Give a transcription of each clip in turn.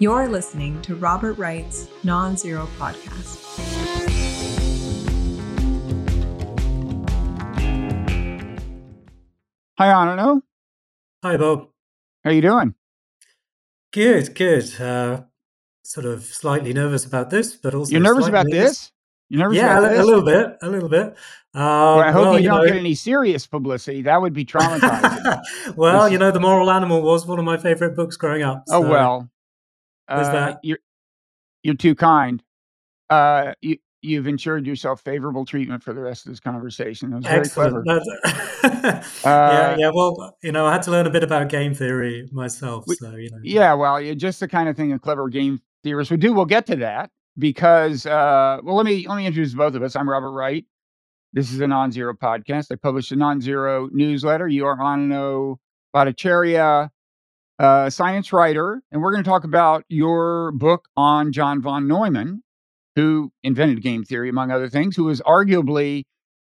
You're listening to Robert Wright's Non-Zero Podcast. Hi, Arno. Hi, Bob. How are you doing? Good, good. Sort of slightly nervous about this, but also you're nervous about this. You're nervous about this? A little bit. Well, I hope you don't get any serious publicity. That would be traumatizing. Well, The Moral Animal was one of my favorite books growing up. So. Oh well, that you're too kind. You've ensured yourself favorable treatment for the rest of this conversation. That was very clever. Well, I had to learn a bit about game theory myself. Yeah, well, you're just the kind of thing a clever game theorist would do. We'll get to that because, let me introduce both of us. I'm Robert Wright. This is a Non-Zero podcast. I publish a Non-Zero newsletter. You are Anno Bhattacharya, science writer, and we're going to talk about your book on John von Neumann, who invented game theory, among other things, who was arguably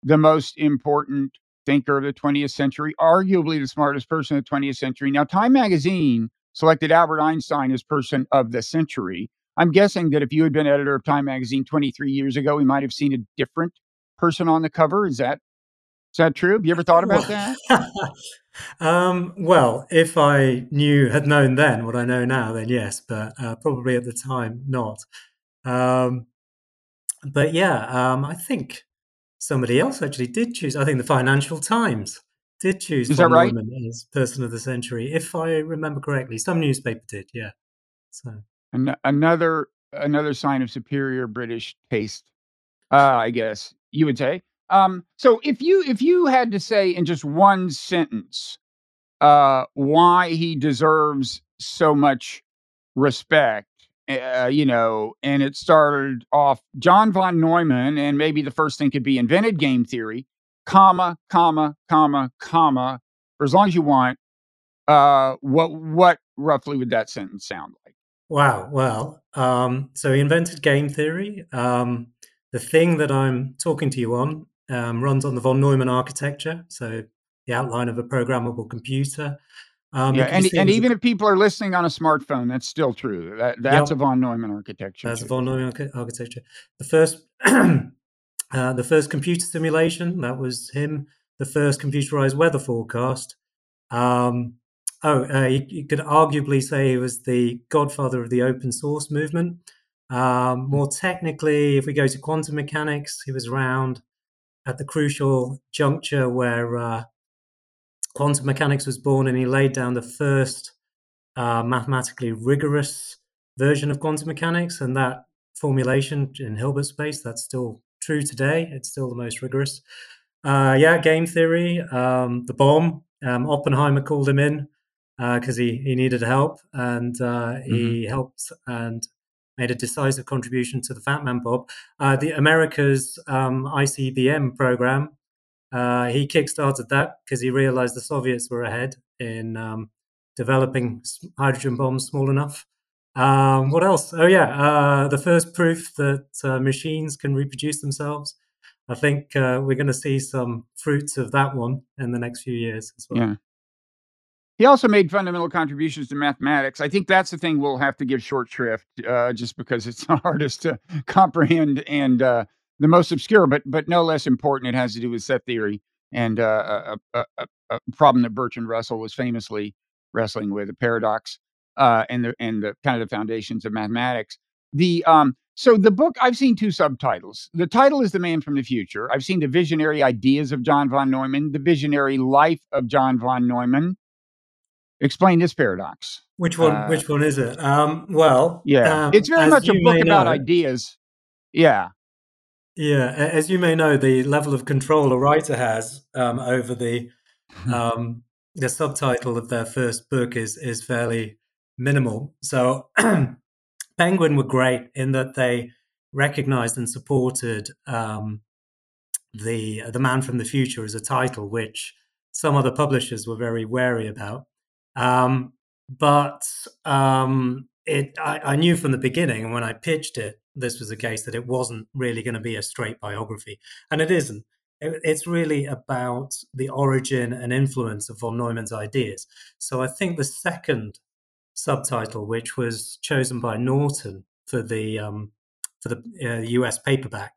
the most important thinker of the 20th century, arguably the smartest person of the 20th century. Now, Time magazine selected Albert Einstein as person of the century. I'm guessing that if you had been editor of Time magazine 23 years ago, we might have seen a different person on the cover. Is that true? Have you ever thought about that? Well, if I had known then what I know now, then yes, but probably at the time, not. I think somebody else actually did choose. I think the Financial Times did choose von Neumann as person of the century, if I remember correctly. Some newspaper did, yeah. So another sign of superior British taste, I guess you would say. So if you had to say in just one sentence why he deserves so much respect. And it started off John von Neumann, and maybe the first thing could be invented game theory, , for as long as you want. What roughly would that sentence sound like? Wow. Well, so he invented game theory. The thing that I'm talking to you on runs on the von Neumann architecture, so the outline of a programmable computer. And even if people are listening on a smartphone, that's still true. That's a von Neumann architecture. That's a von Neumann architecture. The first computer simulation, that was him. The first computerized weather forecast. You could arguably say he was the godfather of the open source movement. More technically, if we go to quantum mechanics, he was around at the crucial juncture where quantum mechanics was born, and he laid down the first mathematically rigorous version of quantum mechanics, and that formulation in Hilbert space, that's still true today. It's still the most rigorous. Game theory, the bomb. Oppenheimer called him in because he needed help, and he helped and made a decisive contribution to the Fat Man bomb. The America's ICBM program, he kickstarted that because he realized the Soviets were ahead in developing hydrogen bombs small enough. What else? The first proof that machines can reproduce themselves. I think we're going to see some fruits of that one in the next few years as well. Yeah. He also made fundamental contributions to mathematics. I think that's the thing we'll have to give short shrift, just because it's the hardest to comprehend and the most obscure, but no less important. It has to do with set theory and a problem that Bertrand Russell was famously wrestling with, a paradox, and the kind of the foundations of mathematics. So the book, I've seen two subtitles. The title is The Man from the Future. I've seen the visionary ideas of John von Neumann, the visionary life of John von Neumann. Explain this paradox. Which one is it? It's very much a book about ideas. Yeah. Yeah. As you may know, the level of control a writer has over the subtitle of their first book is fairly minimal. So Penguin were great in that they recognized and supported the Man from the Future as a title, which some other publishers were very wary about. I knew from the beginning when I pitched it, this was a case that it wasn't really going to be a straight biography, and it isn't. It's really about the origin and influence of von Neumann's ideas. So I think the second subtitle, which was chosen by Norton for the US paperback.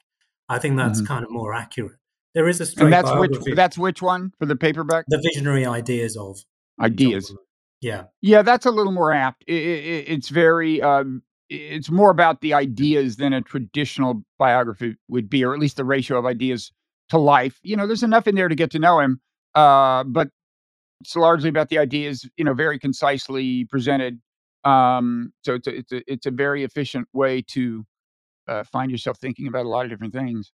I think that's kind of more accurate. There is a straight biography. That's which one for the paperback? The Visionary Ideas of. Ideas. Yeah. Yeah, that's a little more apt. It's very, it's more about the ideas than a traditional biography would be, or at least the ratio of ideas to life. You know, there's enough in there to get to know him, but it's largely about the ideas, you know, very concisely presented. So it's a very efficient way to find yourself thinking about a lot of different things.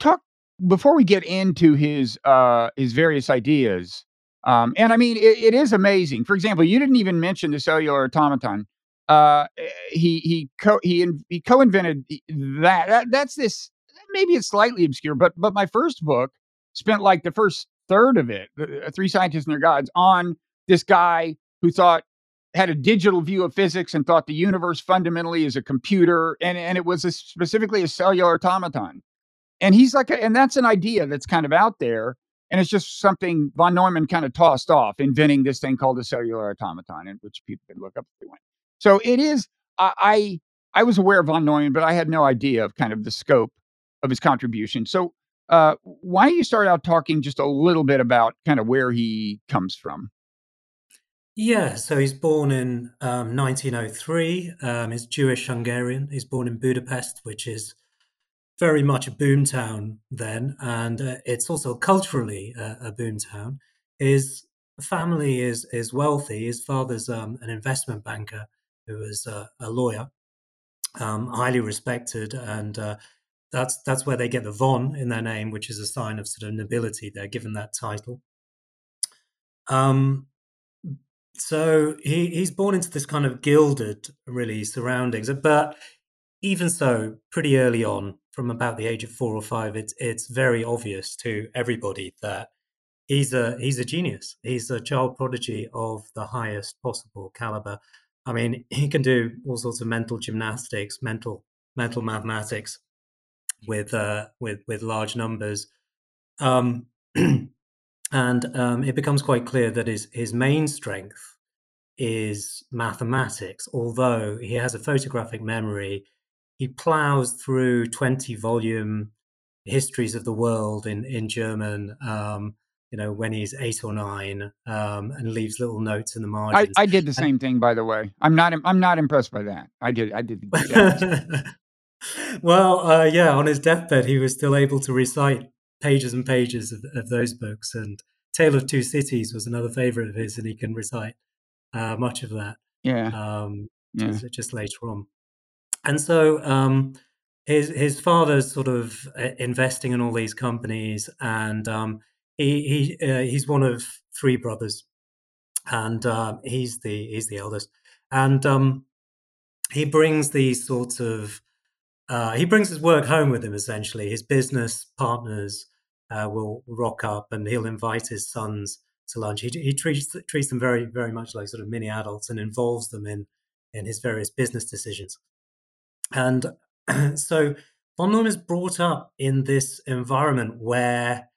Talk before we get into his various ideas. And I mean, it is amazing. For example, you didn't even mention the cellular automaton. He co-invented that. That's this. Maybe it's slightly obscure, but my first book spent like the first third of it, Three Scientists and Their Gods, on this guy who had a digital view of physics and thought the universe fundamentally is a computer, and it was specifically a cellular automaton. And he's like, and that's an idea that's kind of out there. And it's just something von Neumann kind of tossed off, inventing this thing called a cellular automaton, and which people can look up if they want. So it is, I was aware of von Neumann, but I had no idea of kind of the scope of his contribution. So why don't you start out talking just a little bit about kind of where he comes from? Yeah, so he's born in 1903. He's Jewish Hungarian. He's born in Budapest, which is very much a boom town then, and it's also culturally a boom town. His family is wealthy. His father's an investment banker who is a lawyer, highly respected, and that's where they get the von in their name, which is a sign of sort of nobility. They're given that title. So he's born into this kind of gilded, really, surroundings, but even so, pretty early on, from about the age of 4 or 5, it's very obvious to everybody that he's a genius. He's a child prodigy of the highest possible caliber. I mean, he can do all sorts of mental gymnastics, mental mathematics with large numbers, and it becomes quite clear that his main strength is mathematics. Although he has a photographic memory. He plows through 20-volume histories of the world in German, you know, when he's 8 or 9, and leaves little notes in the margins. I did the same thing, by the way. I'm not impressed by that. I did. That. Well, yeah, on his deathbed, he was still able to recite pages and pages of those books. And Tale of Two Cities was another favorite of his, and he can recite much of that. Yeah. Yeah. Just later on. And so his father's sort of investing in all these companies, and he's one of 3 brothers, and he's the eldest, and he brings these sorts of he brings his work home with him essentially. His business partners will rock up, and he'll invite his sons to lunch. He treats them very, very much like sort of mini adults, and involves them in his various business decisions. And so von Neumann is brought up in this environment where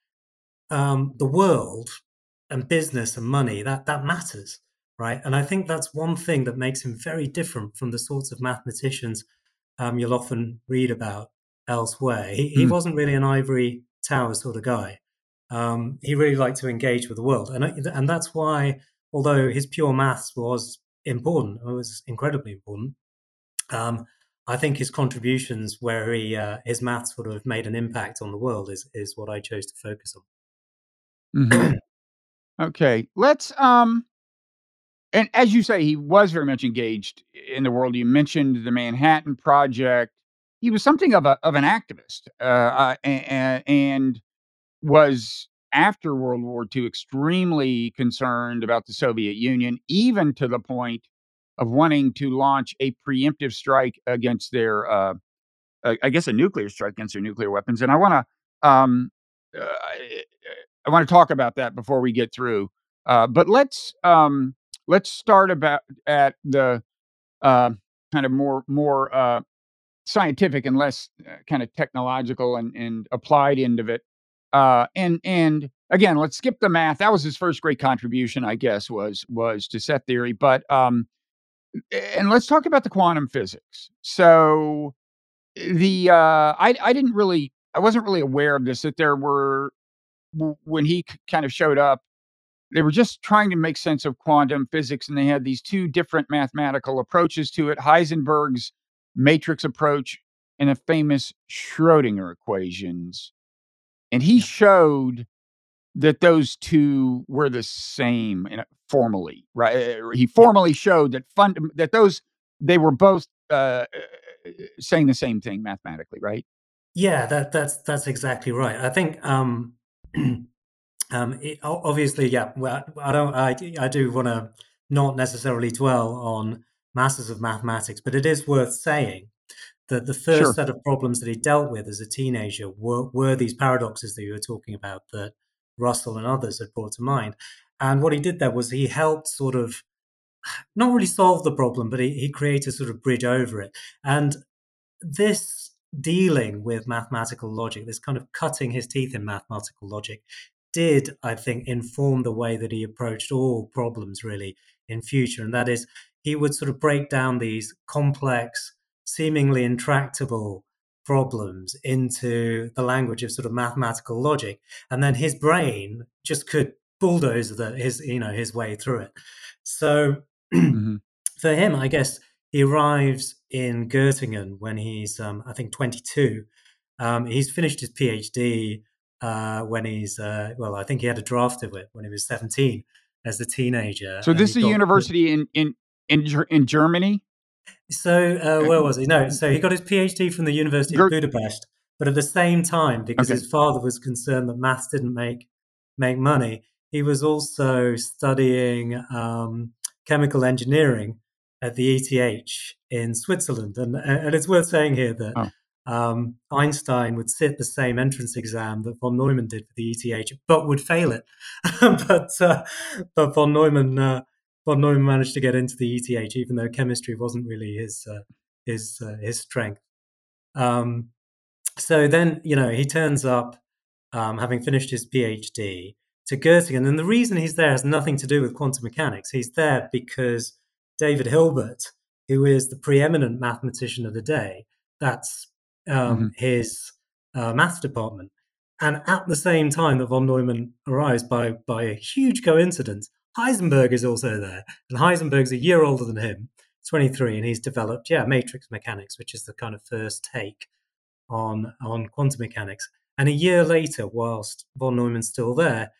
the world and business and money, that matters, right? And I think that's one thing that makes him very different from the sorts of mathematicians you'll often read about elsewhere. He wasn't really an ivory tower sort of guy. He really liked to engage with the world. And that's why, although his pure maths was important, it was incredibly important, I think his contributions where his math sort of made an impact on the world is what I chose to focus on. Mm-hmm. Okay. Let's, and as you say, he was very much engaged in the world. You mentioned the Manhattan Project. He was something of an activist, and was after World War II extremely concerned about the Soviet Union, even to the point of wanting to launch a preemptive strike against their, I guess, a nuclear strike against their nuclear weapons. And I want to talk about that before we get through. But let's start at the kind of more scientific and less kind of technological and applied end of it. And again, let's skip the math. That was his first great contribution, I guess, was to set theory. But and let's talk about the quantum physics. So the I wasn't really aware of this, that there were, when he kind of showed up, they were just trying to make sense of quantum physics, and they had these two different mathematical approaches to it: Heisenberg's matrix approach and the famous Schrödinger equations. And he showed that those two were the same formally, right? He formally showed that they were both saying the same thing mathematically, right? Yeah, that's exactly right. I think obviously, yeah. Well, I do want to not necessarily dwell on masses of mathematics, but it is worth saying that the first Sure. set of problems that he dealt with as a teenager were these paradoxes that you were talking about that Russell and others had brought to mind. And what he did there was he helped sort of not really solve the problem, but he created a sort of bridge over it. And this dealing with mathematical logic, this kind of cutting his teeth in mathematical logic, did, I think, inform the way that he approached all problems really in future. And that is, he would sort of break down these complex, seemingly intractable problems into the language of sort of mathematical logic, and then his brain just could bulldoze his way through it. So mm-hmm. for him, I guess he arrives in Göttingen when he's I think 22. He's finished his PhD when he's I think he had a draft of it when he was 17 as a teenager. So this is a university in Germany. So where was he? No, so he got his PhD from the University of Budapest, but at the same time, because his father was concerned that maths didn't make money, he was also studying chemical engineering at the ETH in Switzerland. And it's worth saying here that Einstein would sit the same entrance exam that von Neumann did for the ETH, but would fail it. But von Neumann managed to get into the ETH, even though chemistry wasn't really his strength. So then, he turns up, having finished his PhD, to Göttingen. And the reason he's there has nothing to do with quantum mechanics. He's there because David Hilbert, who is the preeminent mathematician of the day, that's his math department. And at the same time that von Neumann arrives, by a huge coincidence, Heisenberg is also there, and Heisenberg's a year older than him, 23, and he's developed, matrix mechanics, which is the kind of first take on quantum mechanics. And a year later, whilst von Neumann's still there,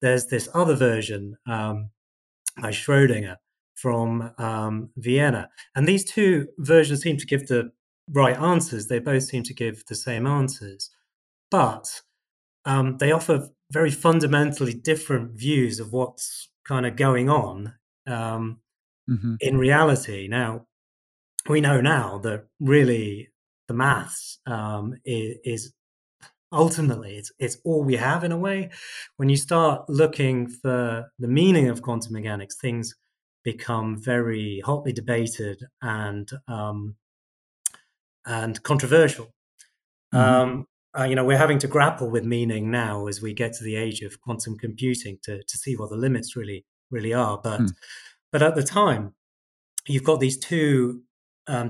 there's this other version by Schrödinger from Vienna. And these two versions seem to give the right answers. They both seem to give the same answers, but they offer very fundamentally different views of what's kind of going on in reality. Now, we know now that really the maths is ultimately, it's all we have in a way. When you start looking for the meaning of quantum mechanics, things become very hotly debated and controversial. We're having to grapple with meaning now as we get to the age of quantum computing to see what the limits really are. But at the time, you've got these two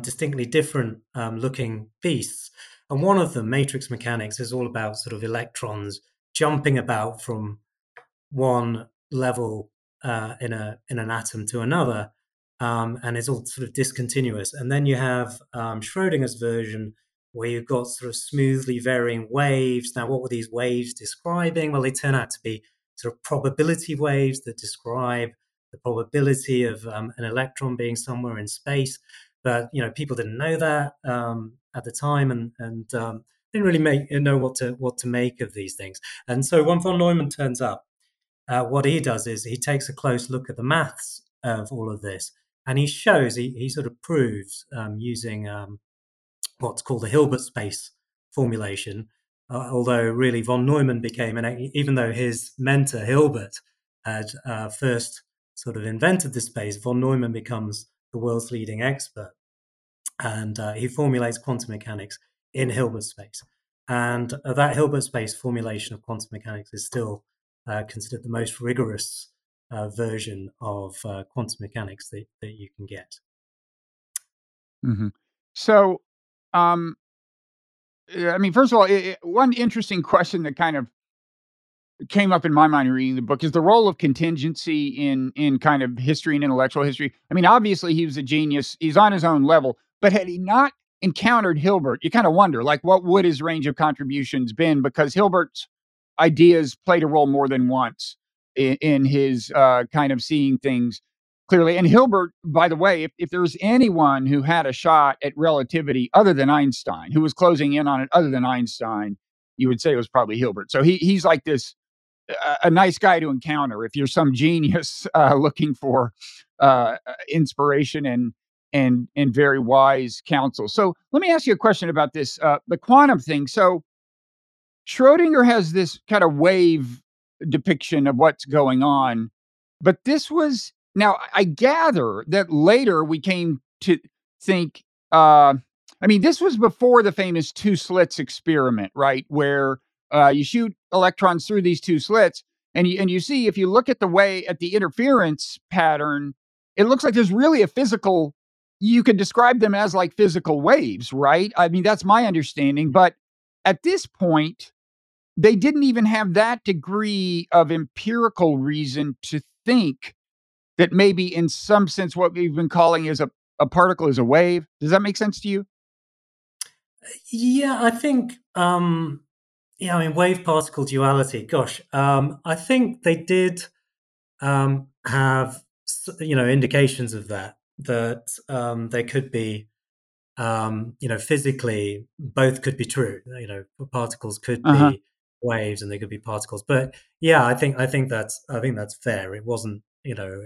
distinctly different looking beasts. And one of them, matrix mechanics, is all about sort of electrons jumping about from one level in an atom to another. And it's all sort of discontinuous. And then you have Schrödinger's version, where you've got sort of smoothly varying waves. Now, what were these waves describing? Well, they turn out to be sort of probability waves that describe the probability of an electron being somewhere in space. But, people didn't know that at the time and didn't really know what to make of these things. And so when von Neumann turns up, what he does is he takes a close look at the maths of all of this, and he sort of proves using... what's called the Hilbert space formulation, although really von Neumann even though his mentor Hilbert had first sort of invented the space, von Neumann becomes the world's leading expert, and he formulates quantum mechanics in Hilbert space. And that Hilbert space formulation of quantum mechanics is still considered the most rigorous version of quantum mechanics that you can get. Mm-hmm. So, I mean, first of all, one interesting question that kind of came up in my mind reading the book is the role of contingency in kind of history and intellectual history. I mean, obviously, he was a genius. He's on his own level. But had he not encountered Hilbert, you kind of wonder, like, what would his range of contributions been? Because Hilbert's ideas played a role more than once in his kind of seeing things clearly. And Hilbert, by the way, if there was anyone who had a shot at relativity other than Einstein, who was closing in on it other than Einstein, you would say it was probably Hilbert. So he's like this, a nice guy to encounter if you're some genius looking for inspiration and very wise counsel. So let me ask you a question about this, the quantum thing. So Schrödinger has this kind of wave depiction of what's going on, but this was, now I gather that later we came to think, I mean, this was before the famous two slits experiment, right? Where you shoot electrons through these two slits and you see, if you look at the way at the interference pattern, it looks like there's really a physical, you could describe them as like physical waves, right? I mean, that's my understanding. But at this point, they didn't even have that degree of empirical reason to think that maybe in some sense what we've been calling is a particle is a wave. Does that make sense to you? Yeah, I think, yeah, I mean, wave-particle duality, gosh, I think they did have, you know, indications of that they could be, you know, physically both could be true. You know, particles could be waves and they could be particles. But yeah, I think that's fair. It wasn't, you know,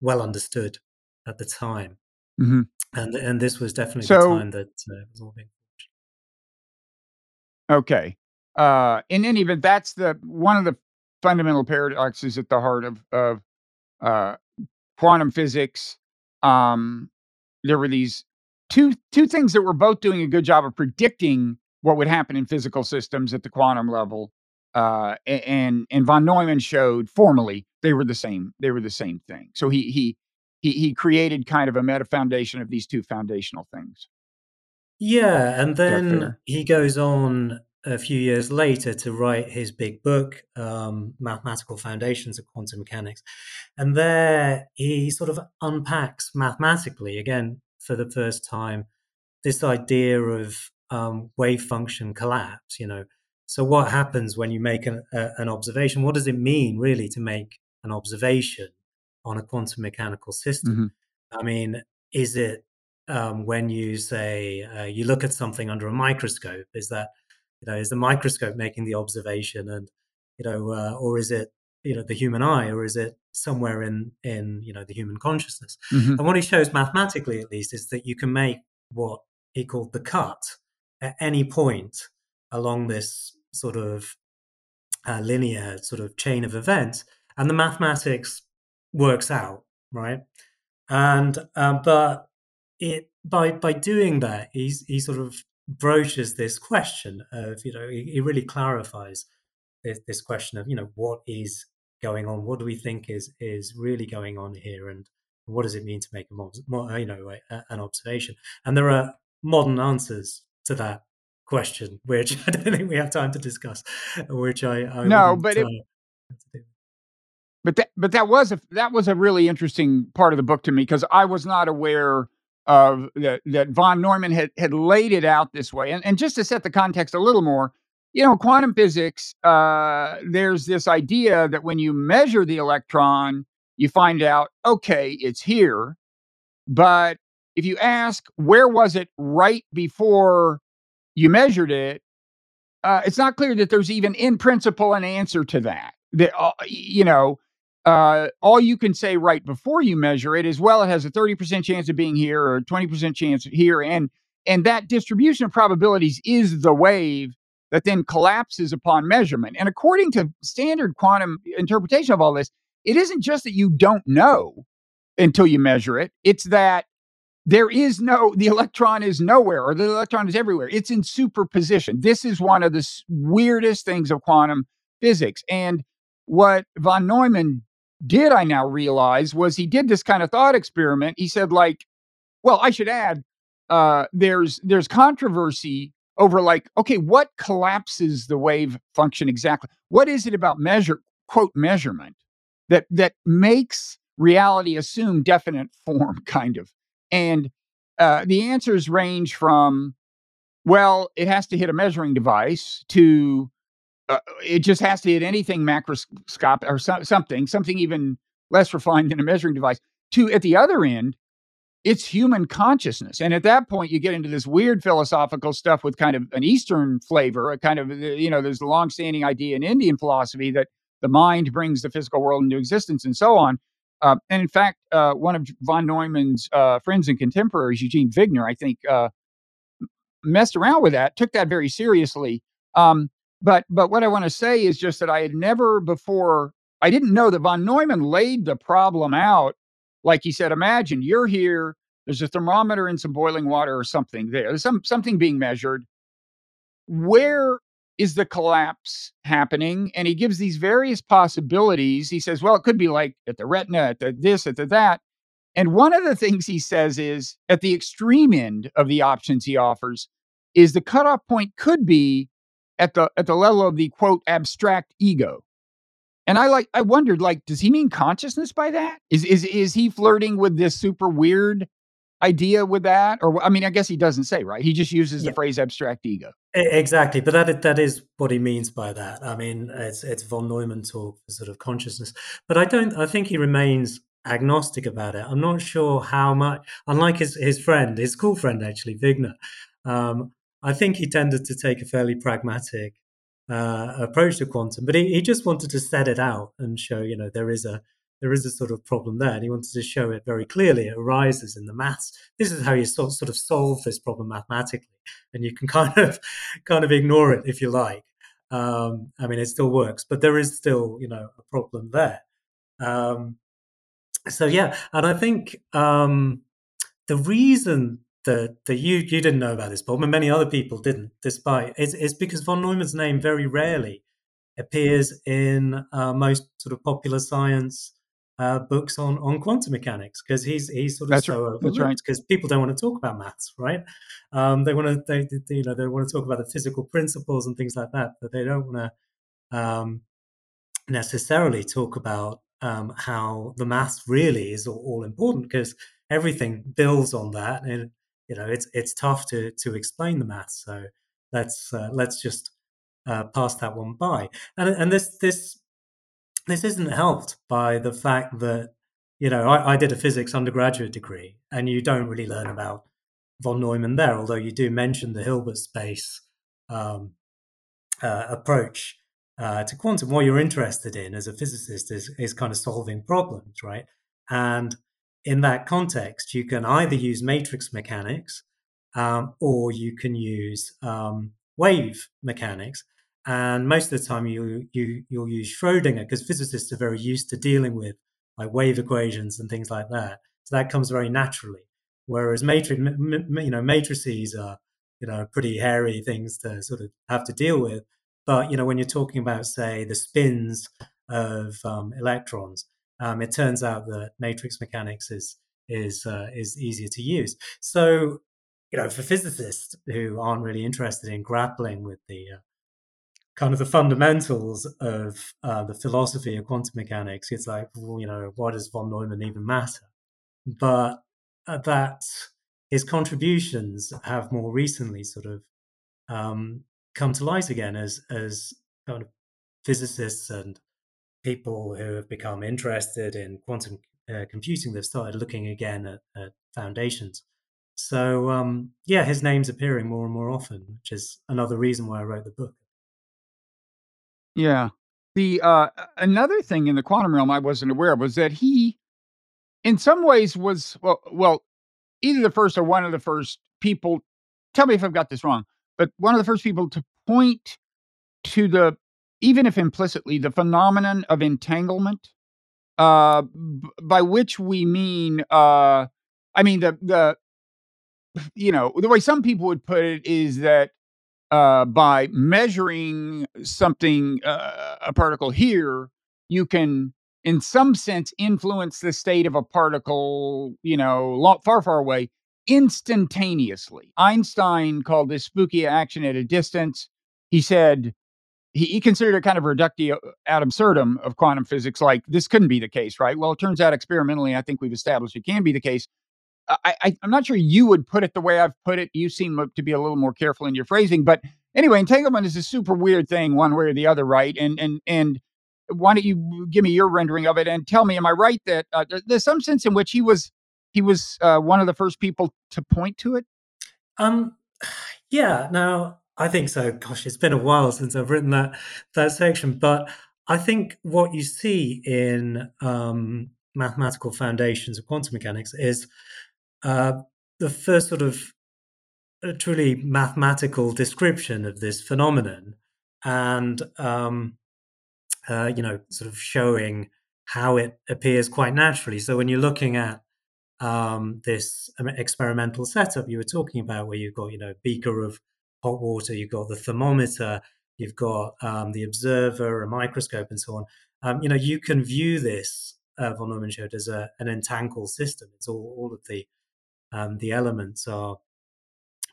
well understood at the time, and this was definitely the time that it was all being. Okay. In any event, that's one of the fundamental paradoxes at the heart of quantum physics. There were these two things that were both doing a good job of predicting what would happen in physical systems at the quantum level. And von Neumann showed formally they were the same. They were the same thing. So he created kind of a meta foundation of these two foundational things. Yeah, and then he goes on a few years later to write his big book, Mathematical Foundations of Quantum Mechanics. And there he sort of unpacks mathematically, again, for the first time, this idea of wave function collapse, you know. So what happens when you make an observation? What does it mean, really, to make an observation on a quantum mechanical system? Mm-hmm. I mean, is it, when you say you look at something under a microscope, is that, you know, is the microscope making the observation, and, you know, or is it, you know, the human eye, or is it somewhere in you know, the human consciousness? Mm-hmm. And what he shows mathematically, at least, is that you can make what he called the cut at any point along this sort of linear sort of chain of events, and the mathematics works out, right? And but it, by doing that, he sort of broaches this question of, you know, he really clarifies this question of, you know, what is going on? What do we think is really going on here? And what does it mean to make an observation? And there are modern answers to that question, which I don't think we have time to discuss, which I no, but that was a really interesting part of the book to me, because I was not aware of that von Neumann had laid it out this way. And just to set the context a little more, you know, quantum physics, there's this idea that when you measure the electron, you find out, okay, it's here. But if you ask, where was it right before you measured it? It's not clear that there's even in principle an answer to that. You know, all you can say right before you measure it is, well, it has a 30% chance of being here or a 20% chance here. And that distribution of probabilities is the wave that then collapses upon measurement. And according to standard quantum interpretation of all this, it isn't just that you don't know until you measure it. It's that There is no, the electron is nowhere, or the electron is everywhere. It's in superposition. This is one of the weirdest things of quantum physics. And what von Neumann did, I now realize, was he did this kind of thought experiment. He said, like, well, I should add, there's controversy over, like, okay, what collapses the wave function exactly? What is it about measurement that makes reality assume definite form, kind of? And the answers range from, well, it has to hit a measuring device, to it just has to hit anything macroscopic, or something even less refined than a measuring device, to, at the other end, it's human consciousness. And at that point, you get into this weird philosophical stuff with kind of an Eastern flavor, a kind of, you know, there's the longstanding idea in Indian philosophy that the mind brings the physical world into existence and so on. And in fact, one of von Neumann's friends and contemporaries, Eugene Wigner, I think, messed around with that, took that very seriously. But what I want to say is just that I had never before, I didn't know that von Neumann laid the problem out. Like he said, imagine you're here, there's a thermometer in some boiling water or something there. There's something being measured. Where is the collapse happening? And he gives these various possibilities. He says, well, it could be like at the retina, at the this, at the that. And one of the things he says is, at the extreme end of the options he offers, is the cutoff point could be at the level of the, quote, abstract ego. And I wondered, like, does he mean consciousness by that? Is he flirting with this super weird idea with that? Or, I mean, I guess he doesn't say, right? He just uses the phrase abstract ego. Exactly. But that is what he means by that. I mean, it's von Neumann talk for sort of consciousness. But I think he remains agnostic about it. I'm not sure how much, unlike his school friend, actually, Wigner, I think he tended to take a fairly pragmatic approach to quantum, but he just wanted to set it out and show, you know, there is a sort of problem there, and he wanted to show it very clearly. It arises in the maths. This is how you sort of solve this problem mathematically, and you can kind of ignore it if you like. I mean, it still works, but there is still, you know, a problem there. So yeah, and I think the reason that you didn't know about this problem, and many other people didn't, despite it's because von Neumann's name very rarely appears in most sort of popular science books on quantum mechanics, because he's sort of overlooked, because people don't want to talk about maths, right? They want to talk about the physical principles and things like that, but they don't want to necessarily talk about how the maths really is all important, because everything builds on that, and you know, it's tough to explain the maths, so let's just pass that one by. And this isn't helped by the fact that, you know, I did a physics undergraduate degree, and you don't really learn about von Neumann there, although you do mention the Hilbert space approach to quantum. What you're interested in as a physicist is kind of solving problems, right? And in that context, you can either use matrix mechanics or you can use wave mechanics. And most of the time, you'll use Schrödinger, because physicists are very used to dealing with, like, wave equations and things like that. So that comes very naturally. Whereas matrices are, you know, pretty hairy things to sort of have to deal with. But you know, when you're talking about, say, the spins of electrons, it turns out that matrix mechanics is easier to use. So, you know, for physicists who aren't really interested in grappling with the kind of the fundamentals of the philosophy of quantum mechanics, it's like, well, you know, why does von Neumann even matter? But that his contributions have more recently sort of come to light again as kind of physicists and people who have become interested in quantum computing, they've started looking again at foundations. So, yeah, his name's appearing more and more often, which is another reason why I wrote the book. Yeah. Another thing in the quantum realm I wasn't aware of was that he, in some ways, was, well, either the first or one of the first people, tell me if I've got this wrong, but one of the first people to point to the, even if implicitly, the phenomenon of entanglement, by which we mean, I mean, the you know, the way some people would put it is that by measuring something, a particle here, you can, in some sense, influence the state of a particle, you know, far, far away, instantaneously. Einstein called this spooky action at a distance. He said, he considered it kind of reductio ad absurdum of quantum physics, like this couldn't be the case, right? Well, it turns out experimentally, I think we've established it can be the case. I'm not sure you would put it the way I've put it. You seem to be a little more careful in your phrasing. But anyway, entanglement is a super weird thing one way or the other, right? And why don't you give me your rendering of it and tell me, am I right that there's some sense in which he was one of the first people to point to it? Yeah, no, I think so. Gosh, it's been a while since I've written that section. But I think what you see in mathematical foundations of quantum mechanics is the first sort of truly mathematical description of this phenomenon, and you know, sort of showing how it appears quite naturally. So when you're looking at this experimental setup you were talking about, where you've got, you know, beaker of hot water, you've got the thermometer, you've got the observer, a microscope, and so on, you know, you can view this, von Neumann showed, as an entangled system. It's all of the elements are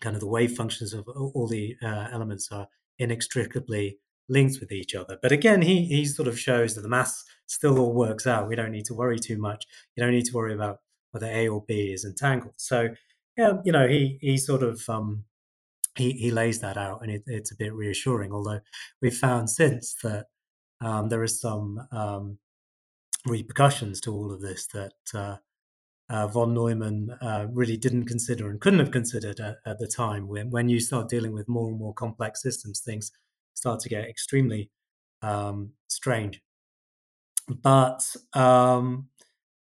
kind of the wave functions of all the elements are inextricably linked with each other. But again, he sort of shows that the maths still all works out. We don't need to worry too much. You don't need to worry about whether A or B is entangled. So yeah, you know, he sort of he lays that out, and it's a bit reassuring. Although we've found since that there is some repercussions to all of this that von Neumann really didn't consider and couldn't have considered at the time. When you start dealing with more and more complex systems, things start to get extremely strange. But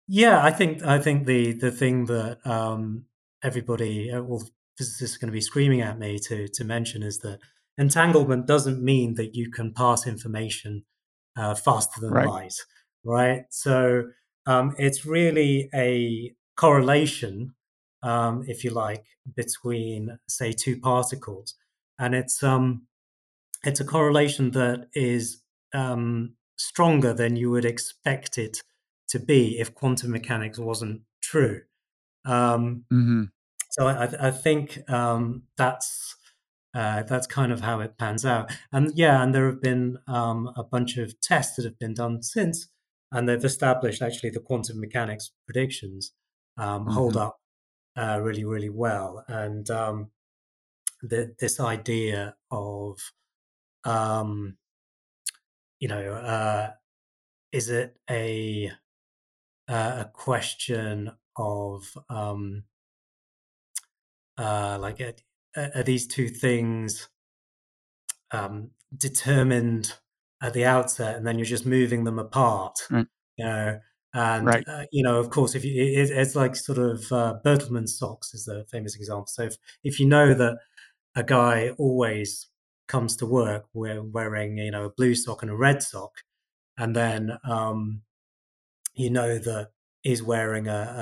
yeah, I think the thing that everybody, all physicists, are going to be screaming at me to mention is that entanglement doesn't mean that you can pass information faster than light. Right. So it's really a correlation, if you like, between, say, two particles. And it's a correlation that is stronger than you would expect it to be if quantum mechanics wasn't true. So I think that's kind of how it pans out. And yeah, and there have been a bunch of tests that have been done since. And they've established actually the quantum mechanics predictions hold up really, really well. And this idea of, you know, is it a question of like, are these two things determined at the outset, and then you're just moving them apart, you know? And you know, of course, if you, it's like sort of Bertelmann's socks is a famous example. So if you know that a guy always comes to work wearing, you know, a blue sock and a red sock, and then you know that he's wearing a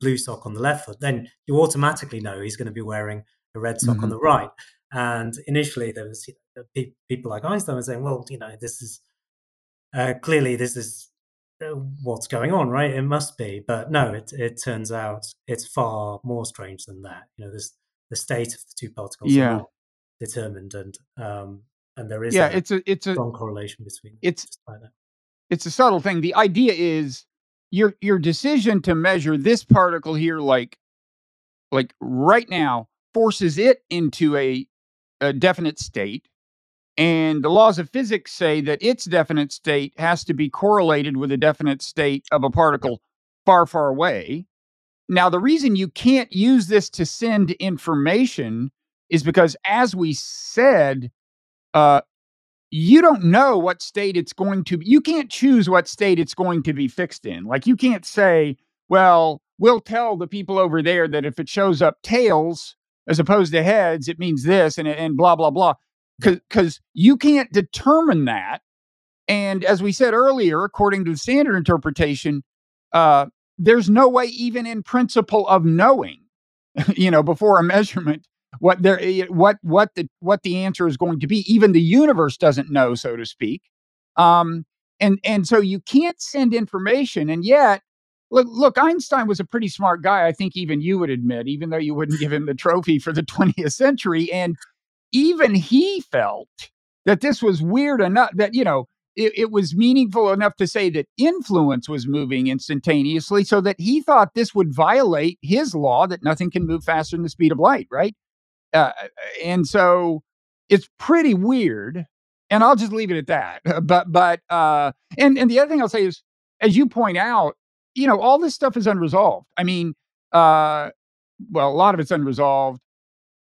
blue sock on the left foot, then you automatically know he's going to be wearing a red sock on the right. And initially, there was, you know, people like Einstein were saying, "Well, you know, this is clearly this is what's going on, right? It must be." But no, it turns out it's far more strange than that. You know, this the state of the two particles are not determined, and there is it's a strong correlation between them. It's a subtle thing. The idea is your decision to measure this particle here, like right now, forces it into a definite state, and the laws of physics say that its definite state has to be correlated with a definite state of a particle far, far away. Now, the reason you can't use this to send information is because, as we said, you don't know what state it's going to be. You can't choose what state it's going to be fixed in. Like, you can't say, well, we'll tell the people over there that if it shows up tails as opposed to heads, it means this and blah, blah, blah. Because you can't determine that. And as we said earlier, according to the standard interpretation, there's no way even in principle of knowing. you know, before a measurement, what the answer is going to be. Even the universe doesn't know, so to speak. And so you can't send information. And yet, look, Einstein was a pretty smart guy. I think even you would admit, even though you wouldn't give him the trophy for the 20th century. And even he felt that this was weird enough that, you know, it was meaningful enough to say that influence was moving instantaneously, so that he thought this would violate his law that nothing can move faster than the speed of light, right? And so it's pretty weird, and I'll just leave it at that. But the other thing I'll say is, as you point out, you know, all this stuff is unresolved. I mean, well, a lot of it's unresolved.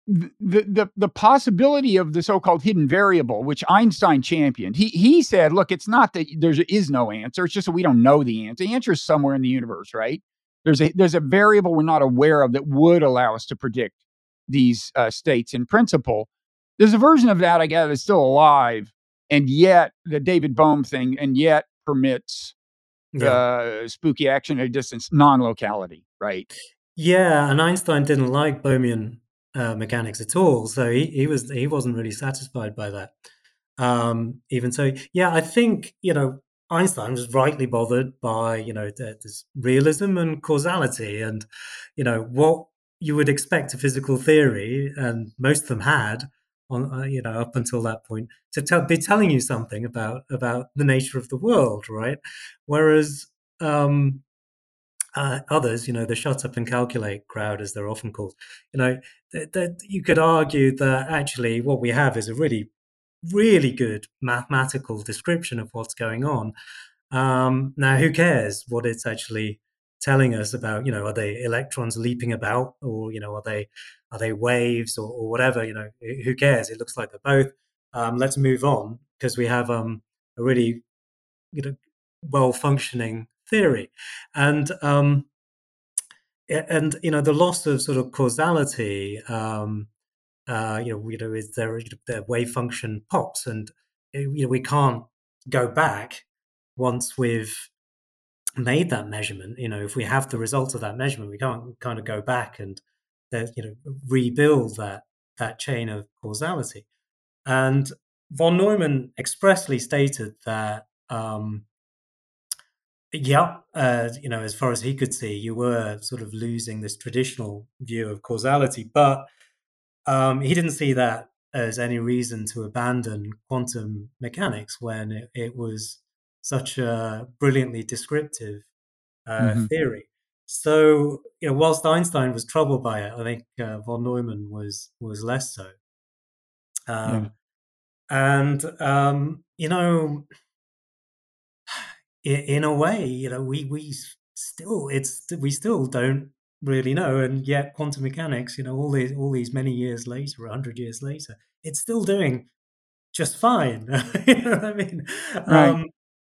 The possibility of the so-called hidden variable, which Einstein championed, he said, look, it's not that there is no answer. It's just that we don't know the answer. The answer is somewhere in the universe, right? There's a variable we're not aware of that would allow us to predict these states in principle. There's a version of that, I gather, that's still alive, and yet the David Bohm thing, and yet permits spooky action at a distance, non-locality, right? Yeah, and Einstein didn't like Bohmian mechanics at all, so he wasn't really satisfied by that. Even so, yeah, I think, you know, Einstein was rightly bothered by, you know, this realism and causality, and, you know, what you would expect a physical theory, and most of them had on you know, up until that point, to be telling you something about the nature of the world, right? Whereas others, you know, the shut up and calculate crowd, as they're often called, you know, that you could argue that actually what we have is a really, really good mathematical description of what's going on. Now, who cares what it's actually telling us about, you know, are they electrons leaping about, or, you know, are they waves, or whatever, you know, who cares? It looks like they're both. Let's move on, because we have a really, you know, well-functioning theory. And you know, the loss of sort of causality, you know, is their wave function pops, and, you know, we can't go back once we've made that measurement. You know, if we have the results of that measurement, we can't kind of go back and, you know, rebuild that chain of causality. And von Neumann expressly stated that, you know, as far as he could see, you were sort of losing this traditional view of causality. But he didn't see that as any reason to abandon quantum mechanics when it was such a brilliantly descriptive theory. So, you know, whilst Einstein was troubled by it, I think von Neumann was less so. And you know, in a way, you know, we still don't really know, and yet quantum mechanics, you know, all these many years later, 100 years later, it's still doing just fine. You know what I mean? Right.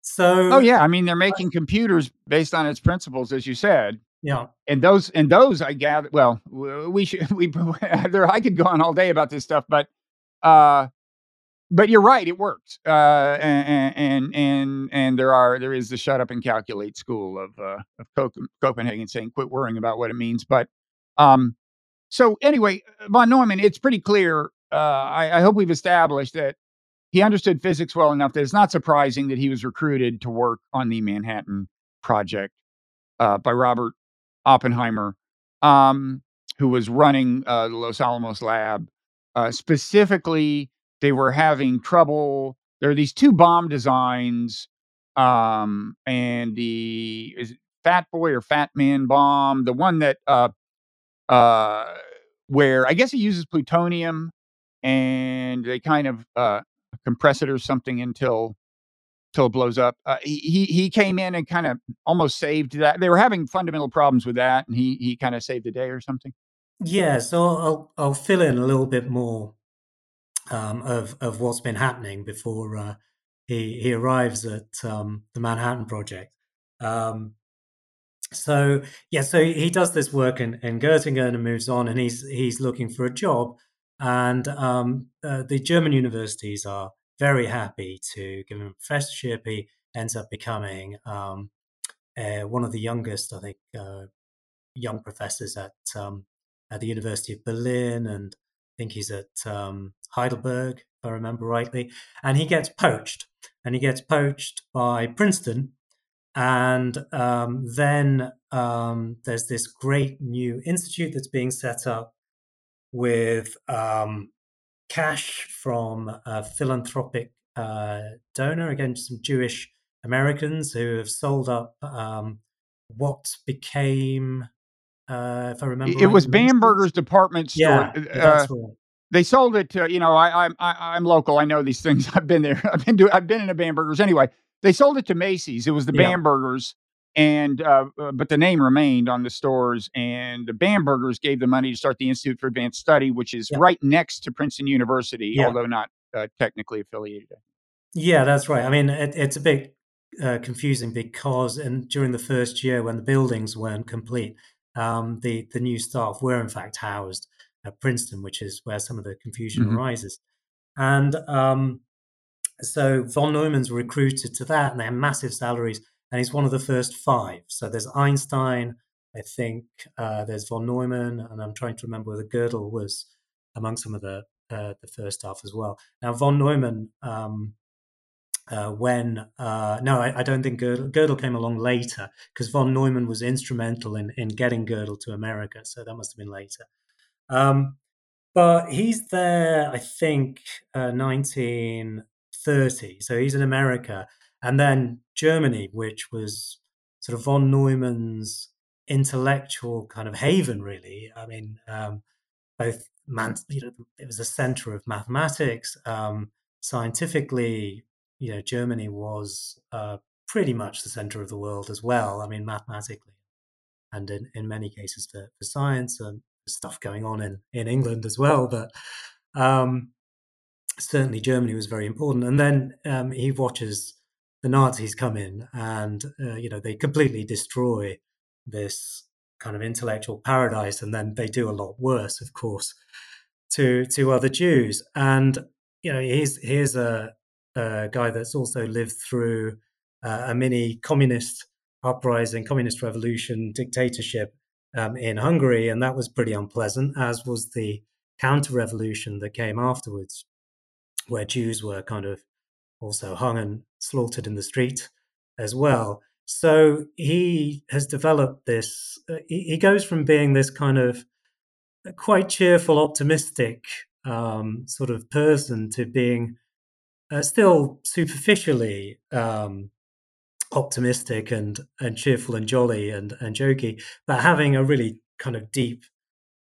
So, oh yeah, I mean, they're making computers based on its principles, as you said. Yeah, and those I gather. Well, I could go on all day about this stuff, but you're right, it works. And there is the shut up and calculate school of Copenhagen saying quit worrying about what it means. But so anyway, von Neumann, it's pretty clear. I hope we've established that he understood physics well enough that it's not surprising that he was recruited to work on the Manhattan Project by Robert Oppenheimer, who was running the Los Alamos lab. Specifically, they were having trouble. There are these two bomb designs, and is it Fat Boy or Fat Man bomb, the one that where I guess it uses plutonium, and they kind of compress it or something until it blows up. He came in and kind of almost saved that. They were having fundamental problems with that, and he kind of saved the day or something. Yeah, so I'll fill in a little bit more of what's been happening before he arrives at the Manhattan Project. So he does this work in Göttingen and moves on, and he's looking for a job. And the German universities are very happy to give him a professorship. He ends up becoming one of the youngest, I think, young professors at at the University of Berlin, and I think he's at Heidelberg, if I remember rightly. And he gets poached. And he gets poached by Princeton. And then there's this great new institute that's being set up with cash from a philanthropic donor, again, some Jewish Americans who have sold up what became, if I remember, it was Bamberger's department store. Yeah, that's right. They sold it to, you know, I'm local. I know these things. I've been there. I've been in a Bamberger's anyway. They sold it to Macy's. It was the Bamberger's, and but the name remained on the stores. And the Bamberger's gave the money to start the Institute for Advanced Study, which is right next to Princeton University, although not technically affiliated. Yeah, that's right. I mean, it's a bit confusing because during the first year when the buildings weren't complete, the new staff were in fact housed at Princeton, which is where some of the confusion arises. And so von Neumann's recruited to that, and they have massive salaries, and he's one of the first five. So there's Einstein, I think, there's von Neumann, and I'm trying to remember whether Gödel was among some of the first staff as well. Now, von Neumann, I don't think Gödel came along later, because von Neumann was instrumental in getting Gödel to America, so that must have been later. But he's there, I think, 1930. So he's in America. And then Germany, which was sort of von Neumann's intellectual kind of haven, really. I mean, it was a center of mathematics. Scientifically, you know, Germany was pretty much the center of the world as well. I mean, mathematically, and in many cases for science, and stuff going on in England as well, but certainly Germany was very important. And then he watches the Nazis come in, and they completely destroy this kind of intellectual paradise, and then they do a lot worse, of course, to other Jews. And you know, here's a guy that's also lived through a mini communist uprising, communist revolution, dictatorship in Hungary, and that was pretty unpleasant, as was the counter-revolution that came afterwards, where Jews were kind of also hung and slaughtered in the street as well. So he has developed this, he goes from being this kind of quite cheerful, optimistic sort of person to being still superficially optimistic and cheerful and jolly and jokey, but having a really kind of deep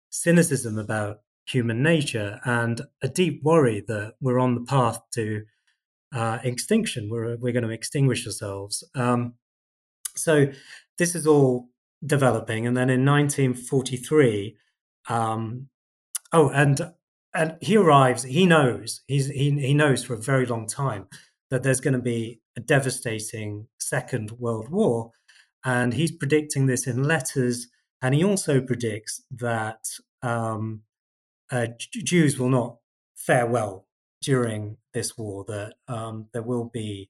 cynicism about human nature and a deep worry that we're on the path to extinction. We're going to extinguish ourselves. So this is all developing, and then in 1943, and he arrives. He knows. He knows for a very long time that there's going to be a devastating Second World War. And he's predicting this in letters. And he also predicts that Jews will not fare well during this war, that there will be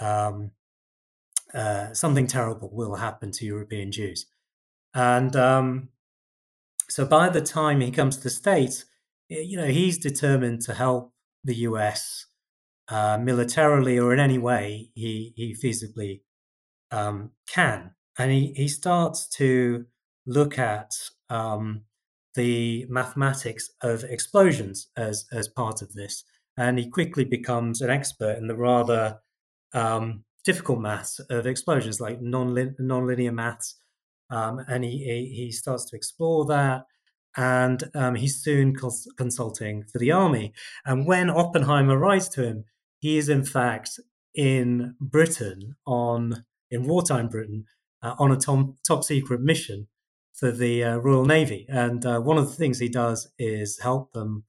something terrible will happen to European Jews. And so by the time he comes to the States, you know, he's determined to help the US militarily or in any way he feasibly can. And he starts to look at the mathematics of explosions as part of this. And he quickly becomes an expert in the rather difficult maths of explosions, like nonlinear maths. And he starts to explore that. And he's soon consulting for the army. And when Oppenheimer writes to him, he is in fact in Britain in wartime Britain on a top secret mission for the Royal Navy. And one of the things he does is help them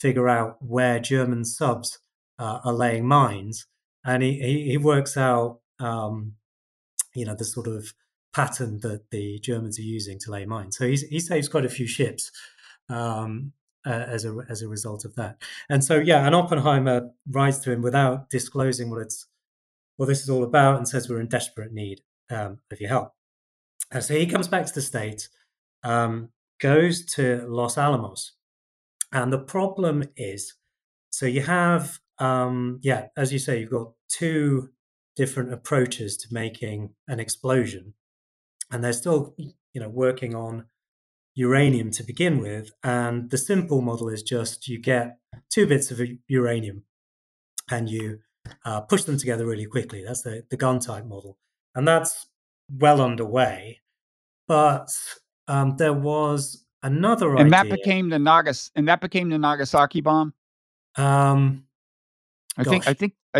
figure out where German subs are laying mines. And he works out, the sort of pattern that the Germans are using to lay mines. So he saves quite a few ships as a result of that. And so, and Oppenheimer writes to him without disclosing what this is all about, and says, we're in desperate need of your help. And so he comes back to the States goes to Los Alamos. And the problem is, so you have, as you say, you've got two different approaches to making an explosion. And they're still, working on uranium to begin with. And the simple model is just you get two bits of uranium and you push them together really quickly. That's the gun type model. And that's well underway. But there was another idea. And that became the Nagasaki bomb? I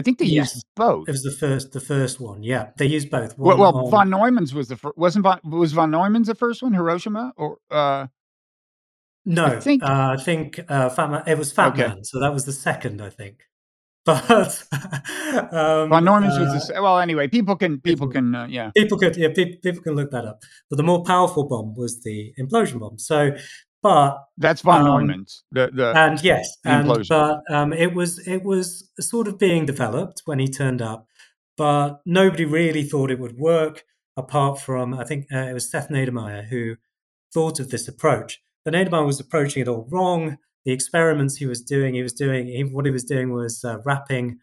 think they used both. It was the first one. Yeah, they used both. Well, von Neumann's was the first. Was von Neumann's the first one? Hiroshima or no? I think Fat Man, it was Fat Man. So that was the second, I think. But von Neumann's was the, well. Anyway, people can look that up. But the more powerful bomb was the implosion bomb. So. But that's von Neumann's. Implosion. But it was sort of being developed when he turned up, but nobody really thought it would work apart from I think it was Seth Nademeyer who thought of this approach. But Nademeyer was approaching it all wrong. The experiments he was doing was wrapping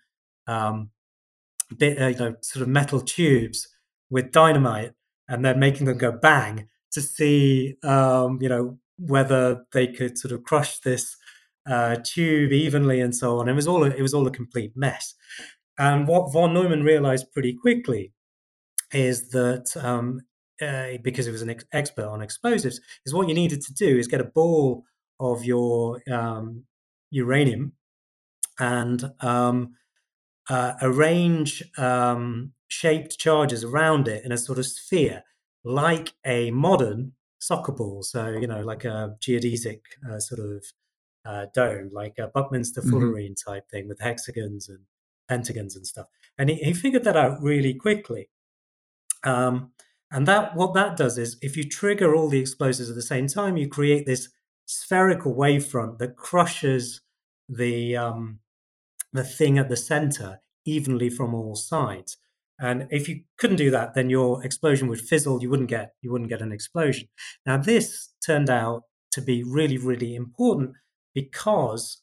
sort of metal tubes with dynamite and then making them go bang to see whether they could sort of crush this tube evenly and so on. It was all a complete mess. And what von Neumann realized pretty quickly is that, because he was an expert on explosives, is what you needed to do is get a ball of your uranium and arrange shaped charges around it in a sort of sphere, like a modern soccer ball, so like a geodesic sort of dome, like a Buckminster Fullerene type thing with hexagons and pentagons and stuff. And he figured that out really quickly. And that what that does is, if you trigger all the explosives at the same time, you create this spherical wavefront that crushes the thing at the center evenly from all sides. And if you couldn't do that, then your explosion would fizzle. You wouldn't get an explosion. Now, this turned out to be really, really important because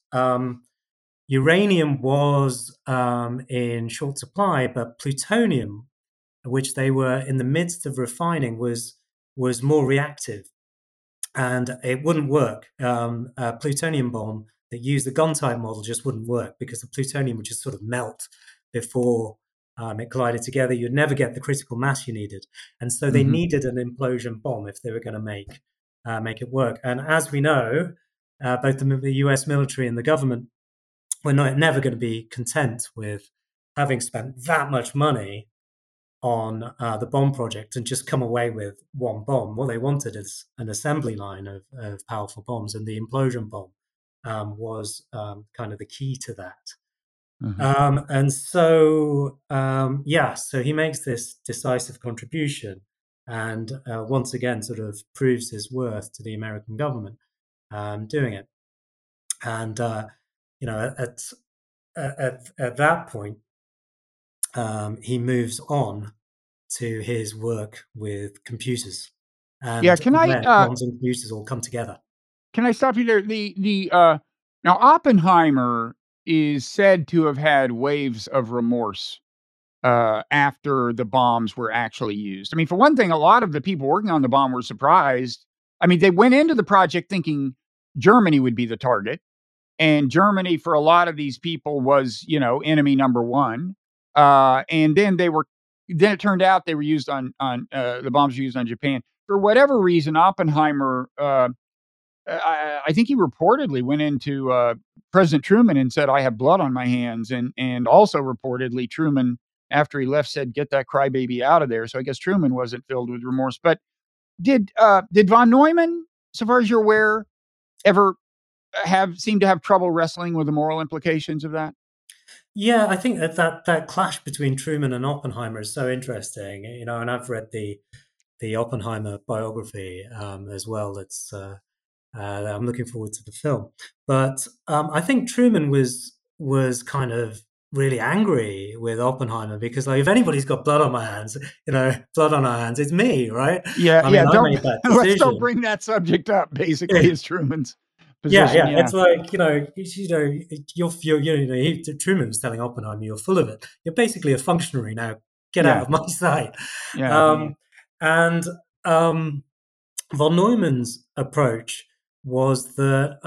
uranium was in short supply, but plutonium, which they were in the midst of refining, was more reactive, and it wouldn't work. A plutonium bomb that used the gun-type model just wouldn't work because the plutonium would just sort of melt before it collided together. You'd never get the critical mass you needed, and so they needed an implosion bomb if they were going to make it work. And as we know, both the U.S. military and the government were never going to be content with having spent that much money on the bomb project and just come away with one bomb. What they wanted is an assembly line of powerful bombs, and the implosion bomb was kind of the key to that. So he makes this decisive contribution and once again sort of proves his worth to the American government doing it. And, at that point, he moves on to his work with computers. And yeah, bombs and computers all come together. Can I stop you there? Now, Oppenheimer is said to have had waves of remorse after the bombs were actually used. I mean, for one thing, a lot of the people working on the bomb were surprised. I mean, they went into the project thinking Germany would be the target. And Germany, for a lot of these people, was, enemy number one. And then it turned out they were used on the bombs were used on Japan. For whatever reason, Oppenheimer, I think he reportedly went into President Truman and said, "I have blood on my hands." And also reportedly Truman, after he left, said, "Get that crybaby out of there." So I guess Truman wasn't filled with remorse. But did von Neumann, so far as you're aware, ever seem to have trouble wrestling with the moral implications of that? Yeah, I think that clash between Truman and Oppenheimer is so interesting. And I've read the Oppenheimer biography as well. That's I'm looking forward to the film, but I think Truman was kind of really angry with Oppenheimer because, like, if anybody's got blood on our hands, it's me, right? Yeah, let's not bring that subject up. Basically, is Truman's position. Yeah, it's like Truman's telling Oppenheimer, "You're full of it. You're basically a functionary now. Get out of my sight." Yeah, and von Neumann's approach was that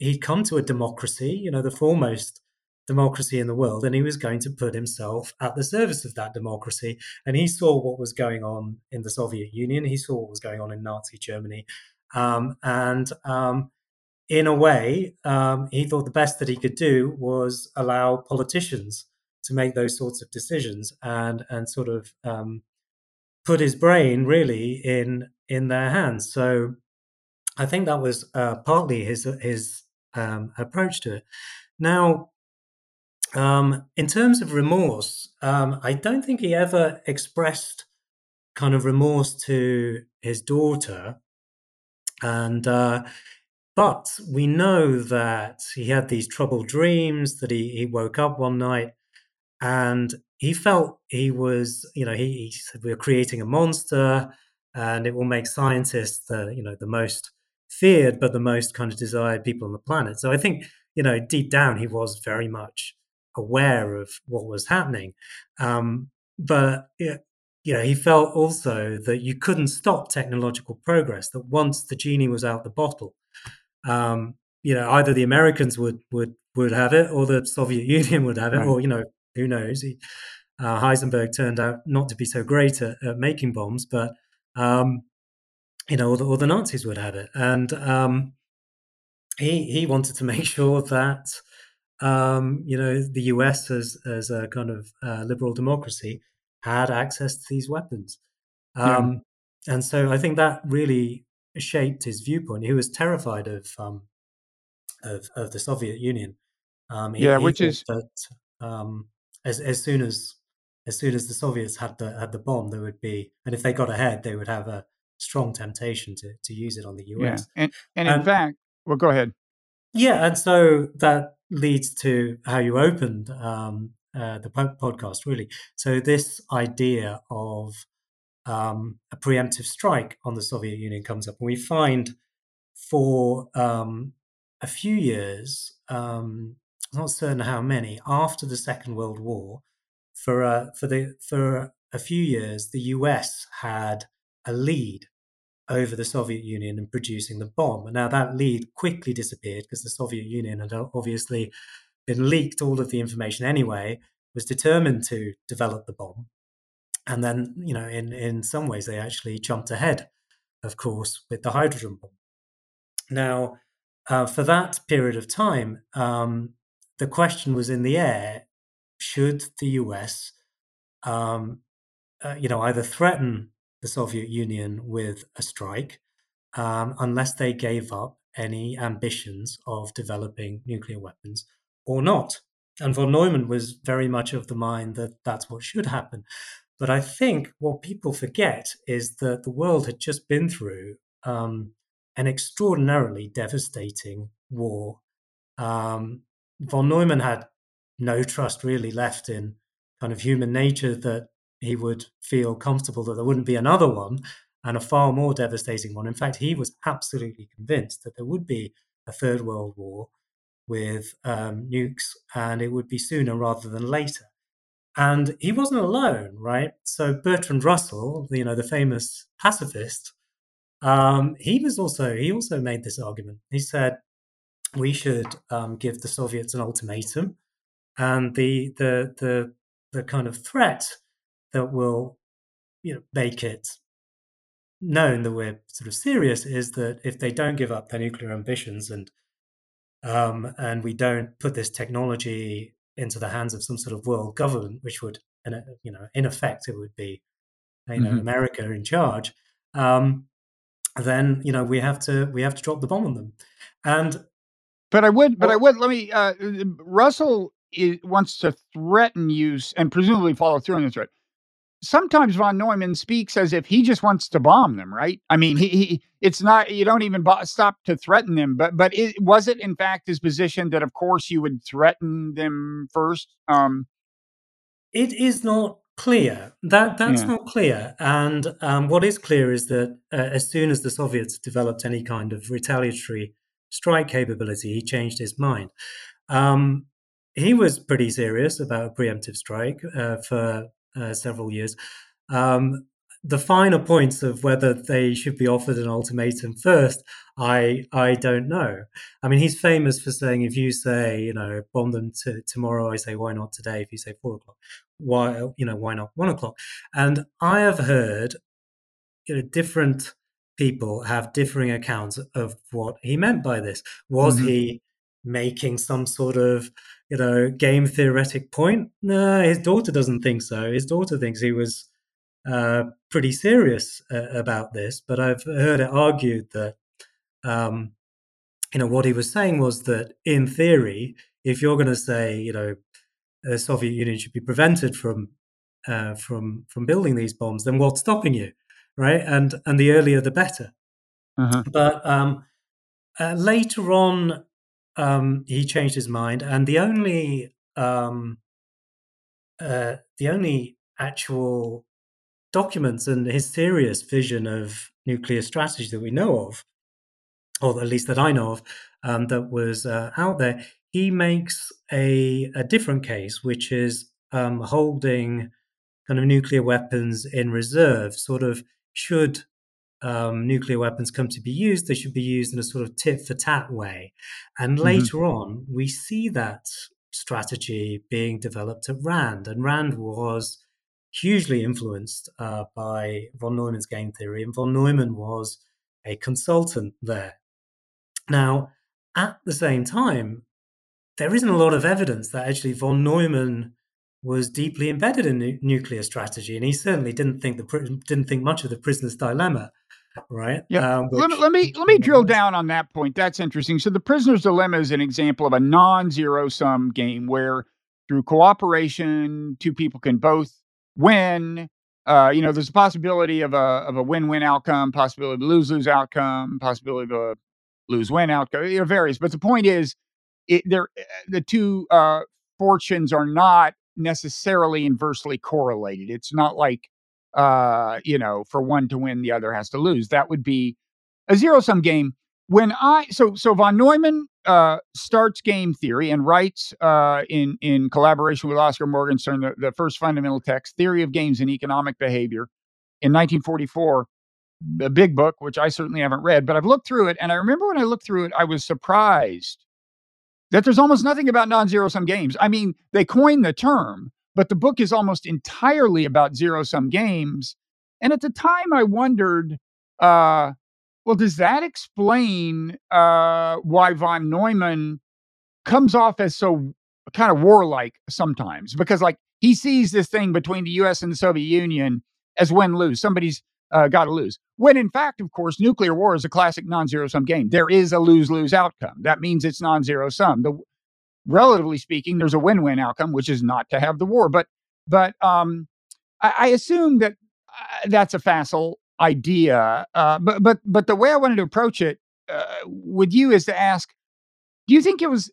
he'd come to a democracy, the foremost democracy in the world, and he was going to put himself at the service of that democracy. And he saw what was going on in the Soviet Union. He saw what was going on in Nazi Germany. In a way, he thought the best that he could do was allow politicians to make those sorts of decisions and put his brain really in their hands. So I think that was partly his approach to it. Now, in terms of remorse, I don't think he ever expressed kind of remorse to his daughter. But we know that he had these troubled dreams, that he woke up one night and he felt he was, he said, "We're creating a monster and it will make scientists, the most feared, but the most kind of desired people on the planet." So I think, deep down, he was very much aware of what was happening. But he felt also that you couldn't stop technological progress, that once the genie was out the bottle, either the Americans would have it or the Soviet Union would have it, or, who knows? Heisenberg turned out not to be so great at making bombs, but, or the Nazis would have it. And he wanted to make sure that, the US as a kind of liberal democracy had access to these weapons. And so I think that really shaped his viewpoint. He was terrified of the Soviet Union. As soon as the Soviets had the bomb, there would be, and if they got ahead, they would have a strong temptation to use it on the US. Yeah. And in fact, well, go ahead. Yeah, and so that leads to how you opened the podcast, really. So this idea of a preemptive strike on the Soviet Union comes up, and we find for a few years, not certain how many, after the Second World War, for a few years, the US had a lead over the Soviet Union in producing the bomb. And now that lead quickly disappeared because the Soviet Union had obviously been leaked all of the information anyway, was determined to develop the bomb. And then, in some ways, they actually jumped ahead, of course, with the hydrogen bomb. Now, for that period of time, the question was in the air, should the US, either threaten the Soviet Union with a strike, unless they gave up any ambitions of developing nuclear weapons or not. And von Neumann was very much of the mind that that's what should happen. But I think what people forget is that the world had just been through an extraordinarily devastating war. Von Neumann had no trust really left in kind of human nature that he would feel comfortable that there wouldn't be another one, and a far more devastating one. In fact, he was absolutely convinced that there would be a Third World War with nukes, and it would be sooner rather than later. And he wasn't alone, right? So Bertrand Russell, the famous pacifist, he also made this argument. He said, we should give the Soviets an ultimatum, and the kind of threat that will, make it known that we're sort of serious is that if they don't give up their nuclear ambitions and we don't put this technology into the hands of some sort of world government, which would, in effect, it would be, America in charge, then we have to drop the bomb on them. And Russell wants to threaten use and presumably follow through on the threat. Sometimes von Neumann speaks as if he just wants to bomb them, right? I mean, it's not, you don't even stop to threaten them, but was it in fact his position that of course you would threaten them first? It is not clear. That's not clear. And what is clear is that as soon as the Soviets developed any kind of retaliatory strike capability, he changed his mind. He was pretty serious about a preemptive strike for several years. The finer points of whether they should be offered an ultimatum first, I don't know. I mean, he's famous for saying, if you say, bomb them tomorrow, I say, why not today? If you say 4 o'clock, why not 1 o'clock? And I have heard, different people have differing accounts of what he meant by this. Was he making some sort of, game theoretic point? No, his daughter doesn't think so. His daughter thinks he was pretty serious about this, but I've heard it argued that what he was saying was that in theory, if you're going to say the Soviet Union should be prevented from building these bombs, then what's stopping you, right? And the earlier the better. But later on, he changed his mind, and the only actual documents and his serious vision of nuclear strategy that we know of, or at least that I know of, that was out there, he makes a different case, which is holding kind of nuclear weapons in reserve. Sort of, should nuclear weapons come to be used, they should be used in a sort of tit-for-tat way. And later on, we see that strategy being developed at RAND, and RAND was hugely influenced by von Neumann's game theory, and von Neumann was a consultant there. Now, at the same time, there isn't a lot of evidence that actually von Neumann was deeply embedded in nuclear strategy, and he certainly didn't think much of the prisoner's dilemma, right? Yeah. Let me drill down on that point. That's interesting. So the prisoner's dilemma is an example of a non-zero-sum game where, through cooperation, two people can both win. There's a possibility of a win-win outcome, possibility of a lose-lose outcome, possibility of a lose-win outcome. It varies, but the point is, the two fortunes are not necessarily inversely correlated. It's not like for one to win, the other has to lose. That would be a zero-sum game. So von Neumann starts game theory and writes in collaboration with Oscar Morgenstern the first fundamental text, Theory of Games and Economic Behavior, in 1944, a big book, which I certainly haven't read, but I've looked through it. And I remember when I looked through it, I was surprised that there's almost nothing about non-zero-sum games. I mean, they coined the term, but the book is almost entirely about zero-sum games. And at the time I wondered, well, does that explain why von Neumann comes off as so kind of warlike sometimes? Because, he sees this thing between the U.S. and the Soviet Union as win-lose. Somebody's got to lose. When, in fact, of course, nuclear war is a classic non-zero-sum game. There is a lose-lose outcome. That means it's non-zero-sum. Relatively speaking, there's a win-win outcome, which is not to have the war. But I assume that that's a facile idea, but the way I wanted to approach it with you is to ask, do you think it was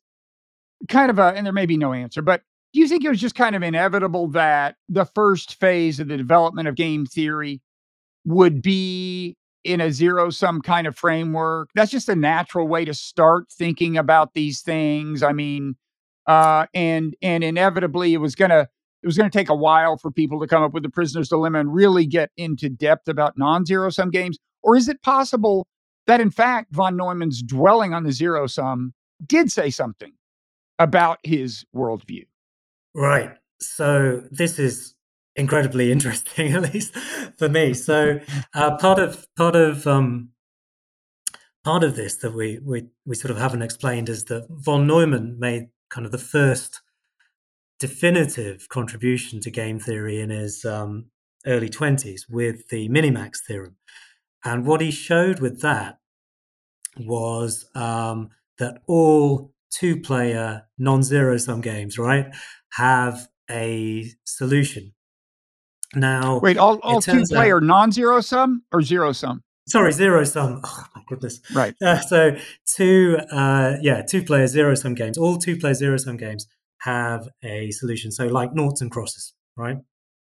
kind of and there may be no answer, but do you think it was just kind of inevitable that the first phase of the development of game theory would be in a zero-sum kind of framework? That's just a natural way to start thinking about these things. I mean, and inevitably it was going to take a while for people to come up with the prisoner's dilemma and really get into depth about non-zero-sum games? Or is it possible that, in fact, von Neumann's dwelling on the zero-sum did say something about his worldview? Right. So this is incredibly interesting, at least for me. So part of this that we sort of haven't explained is that von Neumann made kind of the first definitive contribution to game theory in his early 20s with the minimax theorem. And what he showed with that was that all two-player non-zero-sum games, right, have a solution. Now, wait, all two-player non-zero-sum or zero-sum? Sorry, zero-sum. Oh, my goodness. Right. So two-player zero-sum games, all two-player zero-sum games have a solution. So like noughts and crosses, right?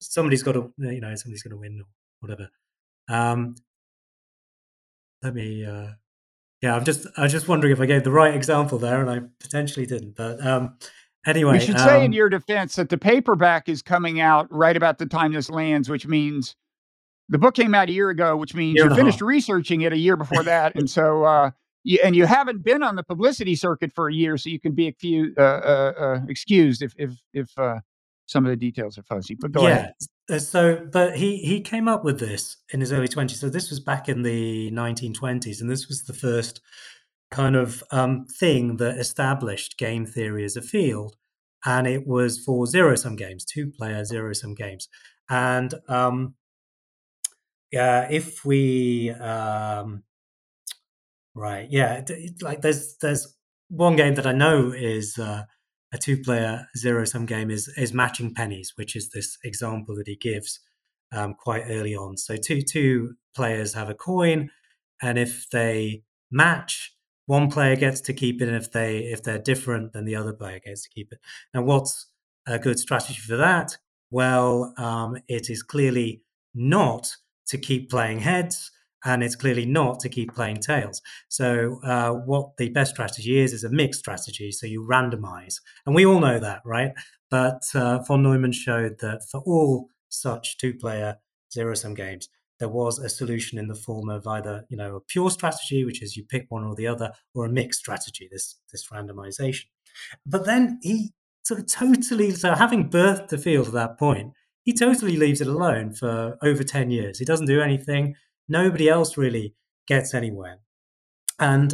Somebody's got to, you know, somebody's going to win or whatever. Let me, yeah, I'm just wondering if I gave the right example there, and I potentially didn't. But anyway, we should say in your defense that the paperback is coming out right about the time this lands, which means the book came out a year ago, which means you finished researching it a year before that, and so you haven't been on the publicity circuit for a year, so you can be excused if some of the details are fuzzy. But go ahead. So, but he came up with this in his early 20s. So this was back in the 1920s, and this was the first kind of thing that established game theory as a field, and it was for zero-sum games, two-player zero-sum games, and if we there's one game that I know is a two-player zero-sum game is matching pennies, which is this example that he gives quite early on. So two players have a coin, and if they match, one player gets to keep it, and if they're different, then the other player gets to keep it. Now, what's a good strategy for that? Well, it is clearly not to keep playing heads, and it's clearly not to keep playing tails. So what the best strategy is a mixed strategy, so you randomize. And we all know that, right? But von Neumann showed that for all such two-player zero-sum games, there was a solution in the form of either, you know, a pure strategy, which is you pick one or the other, or a mixed strategy, this randomization. But then he sort of totally, so having birthed the field at that point, he totally leaves it alone for over 10 years. He doesn't do anything. Nobody else really gets anywhere. And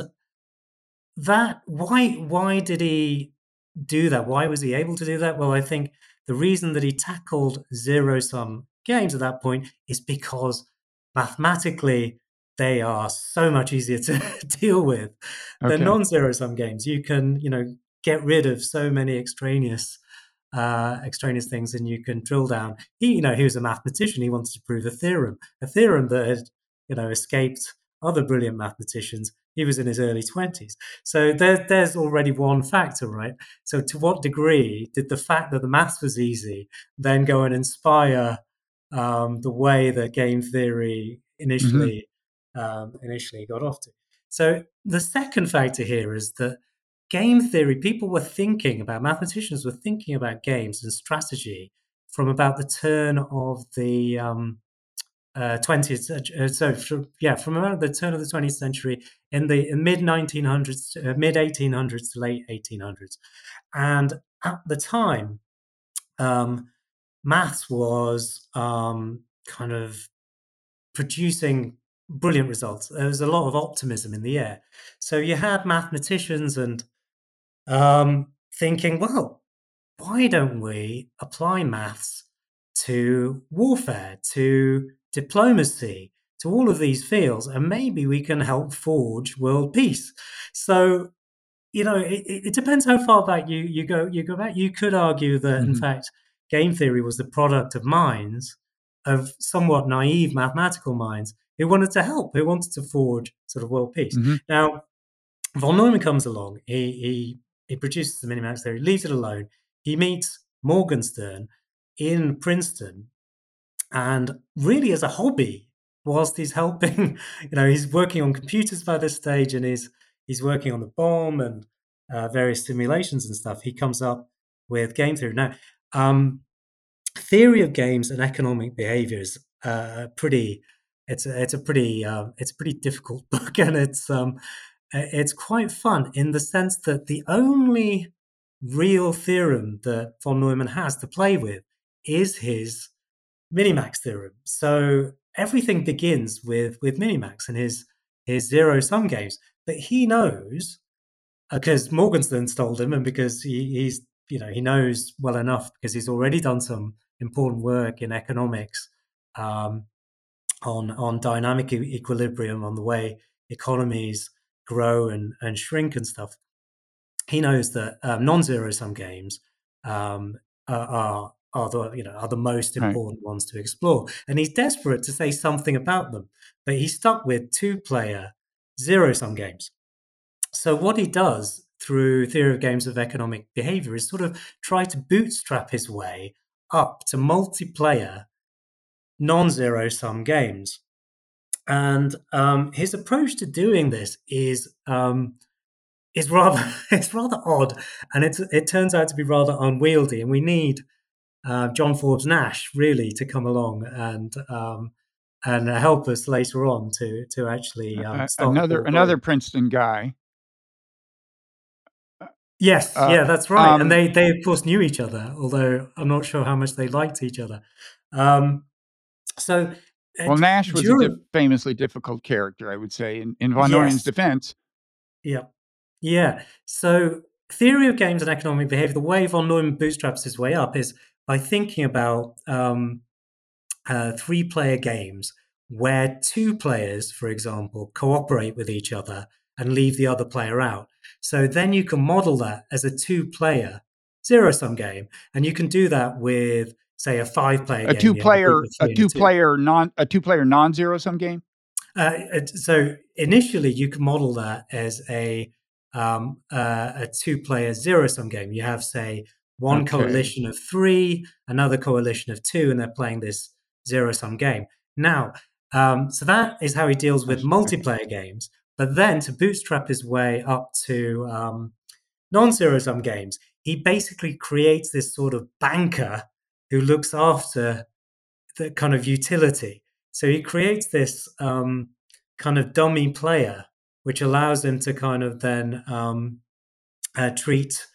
that, why did he do that? Why was he able to do that? Well, I think the reason that he tackled zero-sum games at that point is because mathematically they are so much easier to deal with than non-zero-sum games. You can, you know, get rid of so many extraneous things, and you can drill down. He was a mathematician. He wanted to prove a theorem that had, you know, escaped other brilliant mathematicians. He was in his early 20s. So there's already one factor, right? So to what degree did the fact that the maths was easy then go and inspire the way that game theory initially got off to? So the second factor here is that game theory, mathematicians were thinking about games and strategy from about the turn of the 20th. From around the turn of the 20th century, in the mid 1800s to late 1800s, and at the time, maths was kind of producing brilliant results. There was a lot of optimism in the air, so you had mathematicians and thinking, well, why don't we apply maths to warfare, to diplomacy, to all of these fields, and maybe we can help forge world peace. So, you know, it depends how far back you go back. You could argue that, in fact, game theory was the product of minds, of somewhat naive mathematical minds, who wanted to help, who wanted to forge sort of world peace. Now, von Neumann comes along. He produces the minimax theory, leaves it alone. He meets Morgenstern in Princeton, and really as a hobby, whilst he's helping, you know, he's working on computers by this stage, and he's working on the bomb and various simulations and stuff. He comes up with game theory. Now, Theory of Games and Economic Behavior is a pretty difficult book, and it's quite fun in the sense that the only real theorem that von Neumann has to play with is his minimax theorem. So everything begins with minimax and his zero-sum games. But he knows, because Morgenstern told him, and because he knows well enough, because he's already done some important work in economics on dynamic equilibrium, on the way economies grow and shrink and stuff. He knows that non-zero-sum games are the most important ones to explore, and he's desperate to say something about them. But he's stuck with two-player zero-sum games. So what he does through Theory of Games of Economic Behavior is sort of try to bootstrap his way up to multiplayer non-zero-sum games. And his approach to doing this is rather odd, and it turns out to be rather unwieldy. And we need John Forbes Nash really to come along and help us later on to actually stop another Princeton guy. Yes, yeah, that's right. And they of course knew each other, although I'm not sure how much they liked each other. Well, Nash was a famously difficult character, I would say, in von Neumann's defense. Yeah. So Theory of Games and Economic Behavior, the way von Neumann bootstraps his way up is by thinking about three-player games where two players, for example, cooperate with each other and leave the other player out. So then you can model that as a two-player zero-sum game, and you can do that with, say, a five-player game. A two-player non-zero-sum game. So initially, you can model that as a two-player zero-sum game. You have, say, one coalition of three, another coalition of two, and they're playing this zero-sum game. Now, so that is how he deals with multiplayer games. But then to bootstrap his way up to non-zero-sum games, he basically creates this sort of banker who looks after the kind of utility. So he creates this kind of dummy player, which allows him to kind of then treat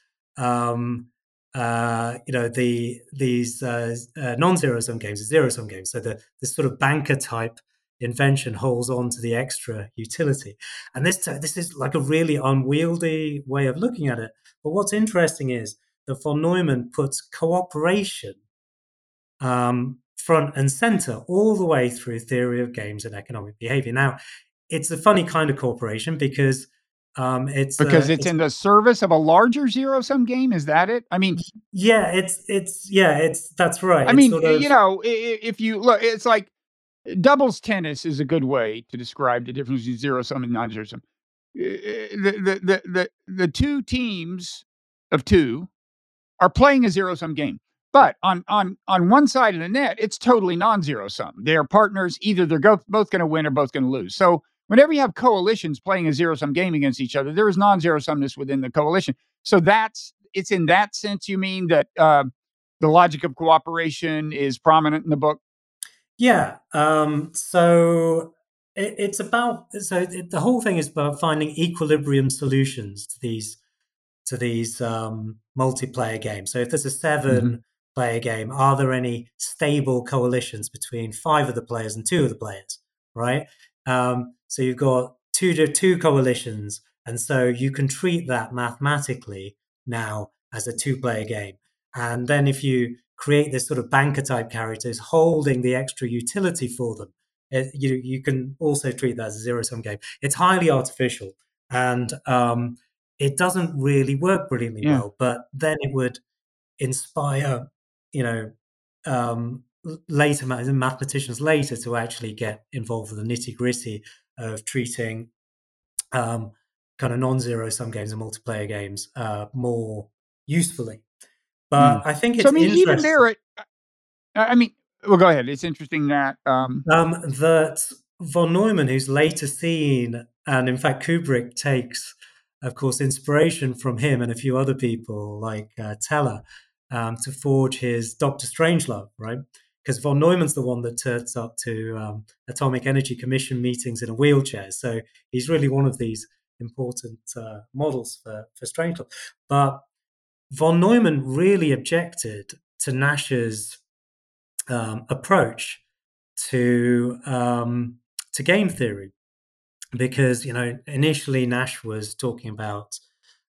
these non-zero-sum games as zero-sum games. So this sort of banker type invention holds on to the extra utility. And this is like a really unwieldy way of looking at it. But what's interesting is that von Neumann puts cooperation front and center all the way through Theory of Games and Economic Behavior. Now, it's a funny kind of cooperation because it's in the service of a larger zero-sum game. Is that it? I mean, yeah, that's right. I mean, if you look, it's like doubles tennis is a good way to describe the difference between zero-sum and non-zero-sum. The two teams of two are playing a zero-sum game. But on one side of the net, it's totally non-zero sum. They are partners. Either they're both going to win or both going to lose. So whenever you have coalitions playing a zero-sum game against each other, there is non-zero sumness within the coalition. So it's in that sense you mean that the logic of cooperation is prominent in the book? Yeah. The whole thing is about finding equilibrium solutions to these multiplayer games. So if there's a seven... Mm-hmm. player game, are there any stable coalitions between five of the players and two of the players, right? So you've got two coalitions, and so you can treat that mathematically now as a two-player game. And then if you create this sort of banker-type characters holding the extra utility for them, you can also treat that as a zero-sum game. It's highly artificial, and it doesn't really work brilliantly well, but then it would inspire later mathematicians later to actually get involved with the nitty-gritty of treating kind of non-zero-sum games and multiplayer games more usefully. But I think it's even there. Go ahead. It's interesting that that von Neumann, who's later seen, and in fact Kubrick takes, of course, inspiration from him and a few other people like Teller, to forge his Dr. Strangelove, right? Because von Neumann's the one that turns up to Atomic Energy Commission meetings in a wheelchair. So he's really one of these important models for Strangelove. But von Neumann really objected to Nash's approach to game theory because, initially Nash was talking about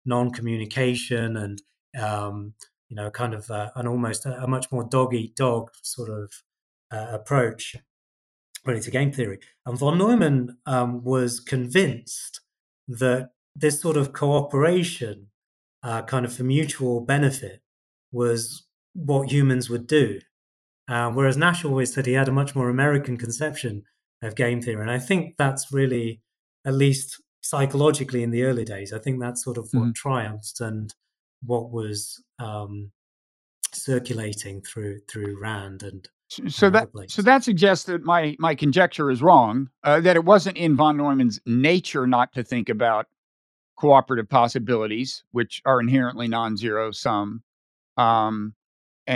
non-communication and kind of an almost a much more dog-eat-dog sort of approach really to game theory. And von Neumann was convinced that this sort of cooperation kind of for mutual benefit was what humans would do. Whereas Nash always said he had a much more American conception of game theory. And I think that's really, at least psychologically in the early days, I think that's sort of what triumphed and what was circulating through RAND. And so that suggests that my conjecture is wrong, that it wasn't in von Neumann's nature not to think about cooperative possibilities, which are inherently non-zero sum. And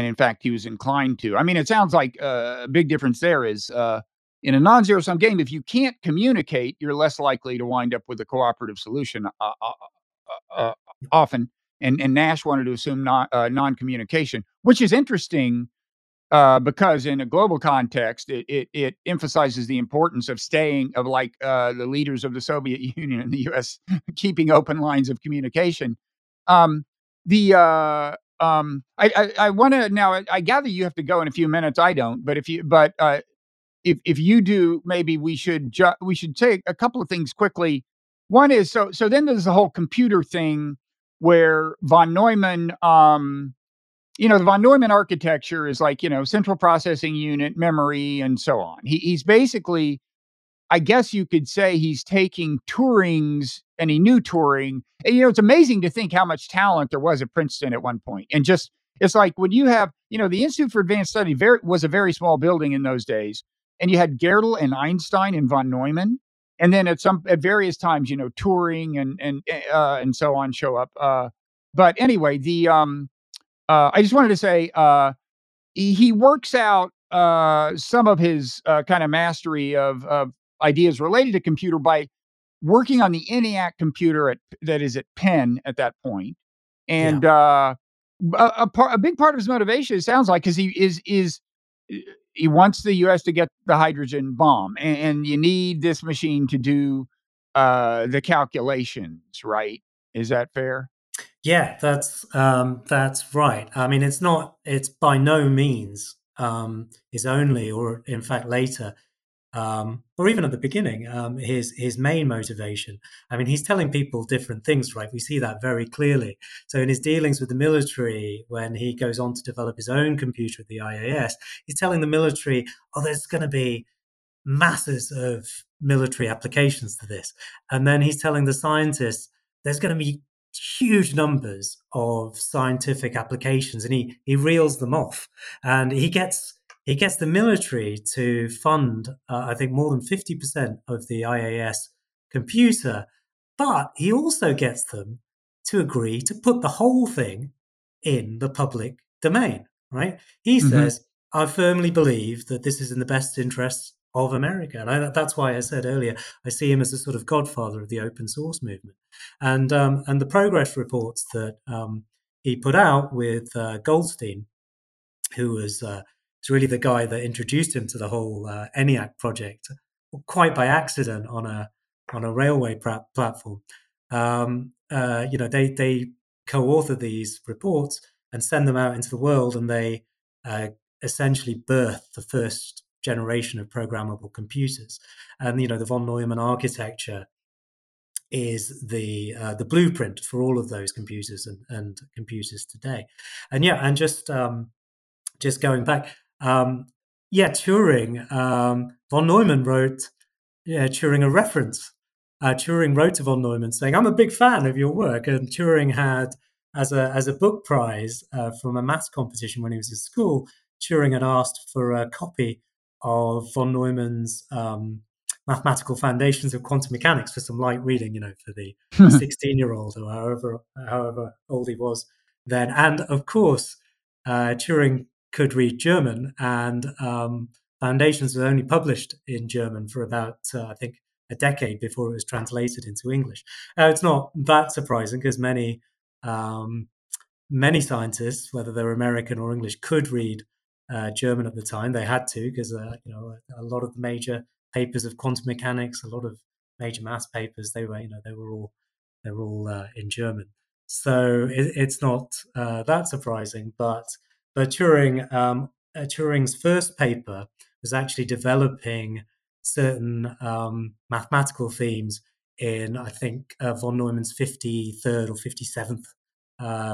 in fact, he was inclined to. I mean, it sounds like a big difference there is in a non-zero sum game, if you can't communicate, you're less likely to wind up with a cooperative solution often. And Nash wanted to assume non-communication, which is interesting because in a global context, it emphasizes the importance of the leaders of the Soviet Union and the U.S. keeping open lines of communication. I want to now. I gather you have to go in a few minutes. I don't, but if you do, maybe we should take a couple of things quickly. One is so then there's the whole computer thing where von Neumann, the von Neumann architecture is like central processing unit, memory, and so on. He's basically, I guess you could say, he's taking Turing's, and he knew Turing. And, it's amazing to think how much talent there was at Princeton at one point. And just, it's like, when you have, the Institute for Advanced Study was a very small building in those days. And you had Gödel and Einstein and von Neumann. And then at various times, Turing and so on show up. But anyway, I just wanted to say, he works out some of his kind of mastery of ideas related to computer by working on the ENIAC computer that is at Penn at that point. And a big part of his motivation, it sounds like, because he wants the U.S. to get the hydrogen bomb, and you need this machine to do the calculations, right? Is that fair? Yeah, that's right. I mean, it's by no means his only, or in fact later, or even at the beginning, his main motivation. I mean, he's telling people different things, right? We see that very clearly. So in his dealings with the military, when he goes on to develop his own computer at the IAS, he's telling the military, there's going to be masses of military applications to this. And then he's telling the scientists, there's going to be huge numbers of scientific applications. And he reels them off. And he gets the military to fund, I think, more than 50% of the IAS computer, but he also gets them to agree to put the whole thing in the public domain, right? He says, I firmly believe that this is in the best interests of America. And that's why I said earlier, I see him as a sort of godfather of the open source movement. And the progress reports that he put out with Goldstein, who was... it's really the guy that introduced him to the whole ENIAC project, quite by accident on a railway platform. They co-author these reports and send them out into the world, and they essentially birth the first generation of programmable computers. And the von Neumann architecture is the blueprint for all of those computers and computers today. And just going back. Turing, von Neumann wrote Turing a reference. Turing wrote to von Neumann saying, I'm a big fan of your work. And Turing had, as a book prize from a maths competition when he was at school, Turing had asked for a copy of von Neumann's Mathematical Foundations of Quantum Mechanics for some light reading, for the 16-year-old or however old he was then. And of course, Turing could read German, and Foundations was only published in German for about, I think, a decade before it was translated into English. It's not that surprising because many scientists, whether they're American or English, could read German at the time. They had to because, a lot of the major papers of quantum mechanics, a lot of major maths papers, they were all in German. So it's not that surprising, but Turing, Turing's first paper was actually developing certain mathematical themes in, I think, von Neumann's 53rd or 57th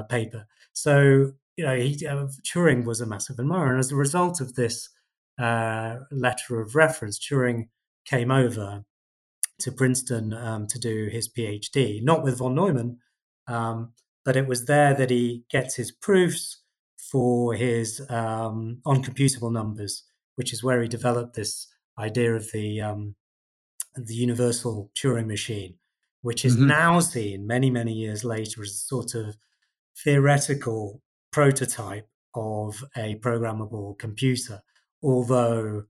paper. So, Turing was a massive admirer. And as a result of this letter of reference, Turing came over to Princeton to do his PhD, not with von Neumann, but it was there that he gets his proofs for his uncomputable numbers, which is where he developed this idea of the universal Turing machine, which is now seen many, many years later as a sort of theoretical prototype of a programmable computer, although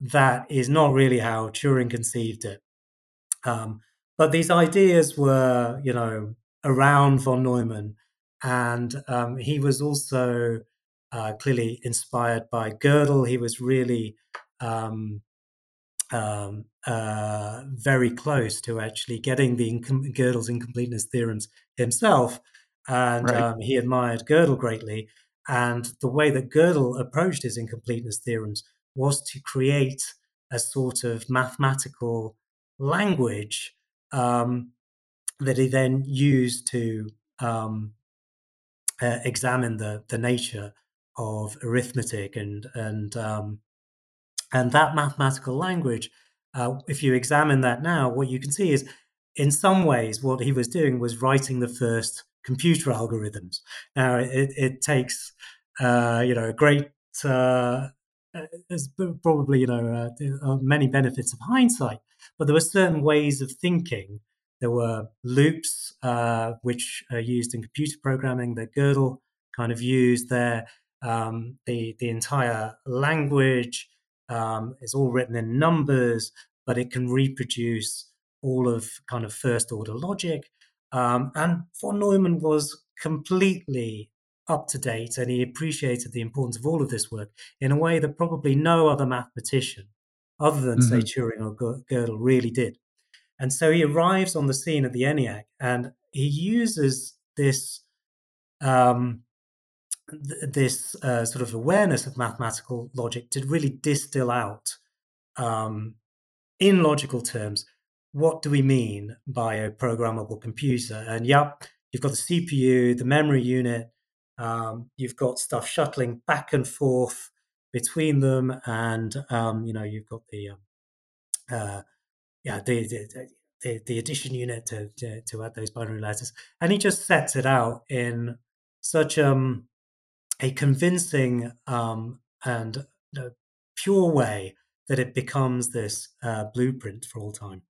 that is not really how Turing conceived it. But these ideas were, you know, around von Neumann, and he was also clearly inspired by Gödel. He was really very close to actually getting the Gödel's incompleteness theorems himself, and he admired Gödel greatly. And the way that Gödel approached his incompleteness theorems was to create a sort of mathematical language that he then used to examine the nature of arithmetic, and that mathematical language, if you examine that now, what you can see is, in some ways, what he was doing was writing the first computer algorithms. Now, it takes, a great, probably, many benefits of hindsight, but there were certain ways of thinking. There were loops, which are used in computer programming, that Gödel kind of used there. The entire language is all written in numbers, but it can reproduce all of kind of first order logic. And von Neumann was completely up to date, and he appreciated the importance of all of this work in a way that probably no other mathematician, other than, say, Turing or Gödel, really did. And so he arrives on the scene at the ENIAC, and he uses this this sort of awareness of mathematical logic to really distill out, in logical terms, what do we mean by a programmable computer? And you've got the CPU, the memory unit, you've got stuff shuttling back and forth between them, and you've got the addition unit to add those binary letters. And he just sets it out in such a convincing and pure way that it becomes this blueprint for all time.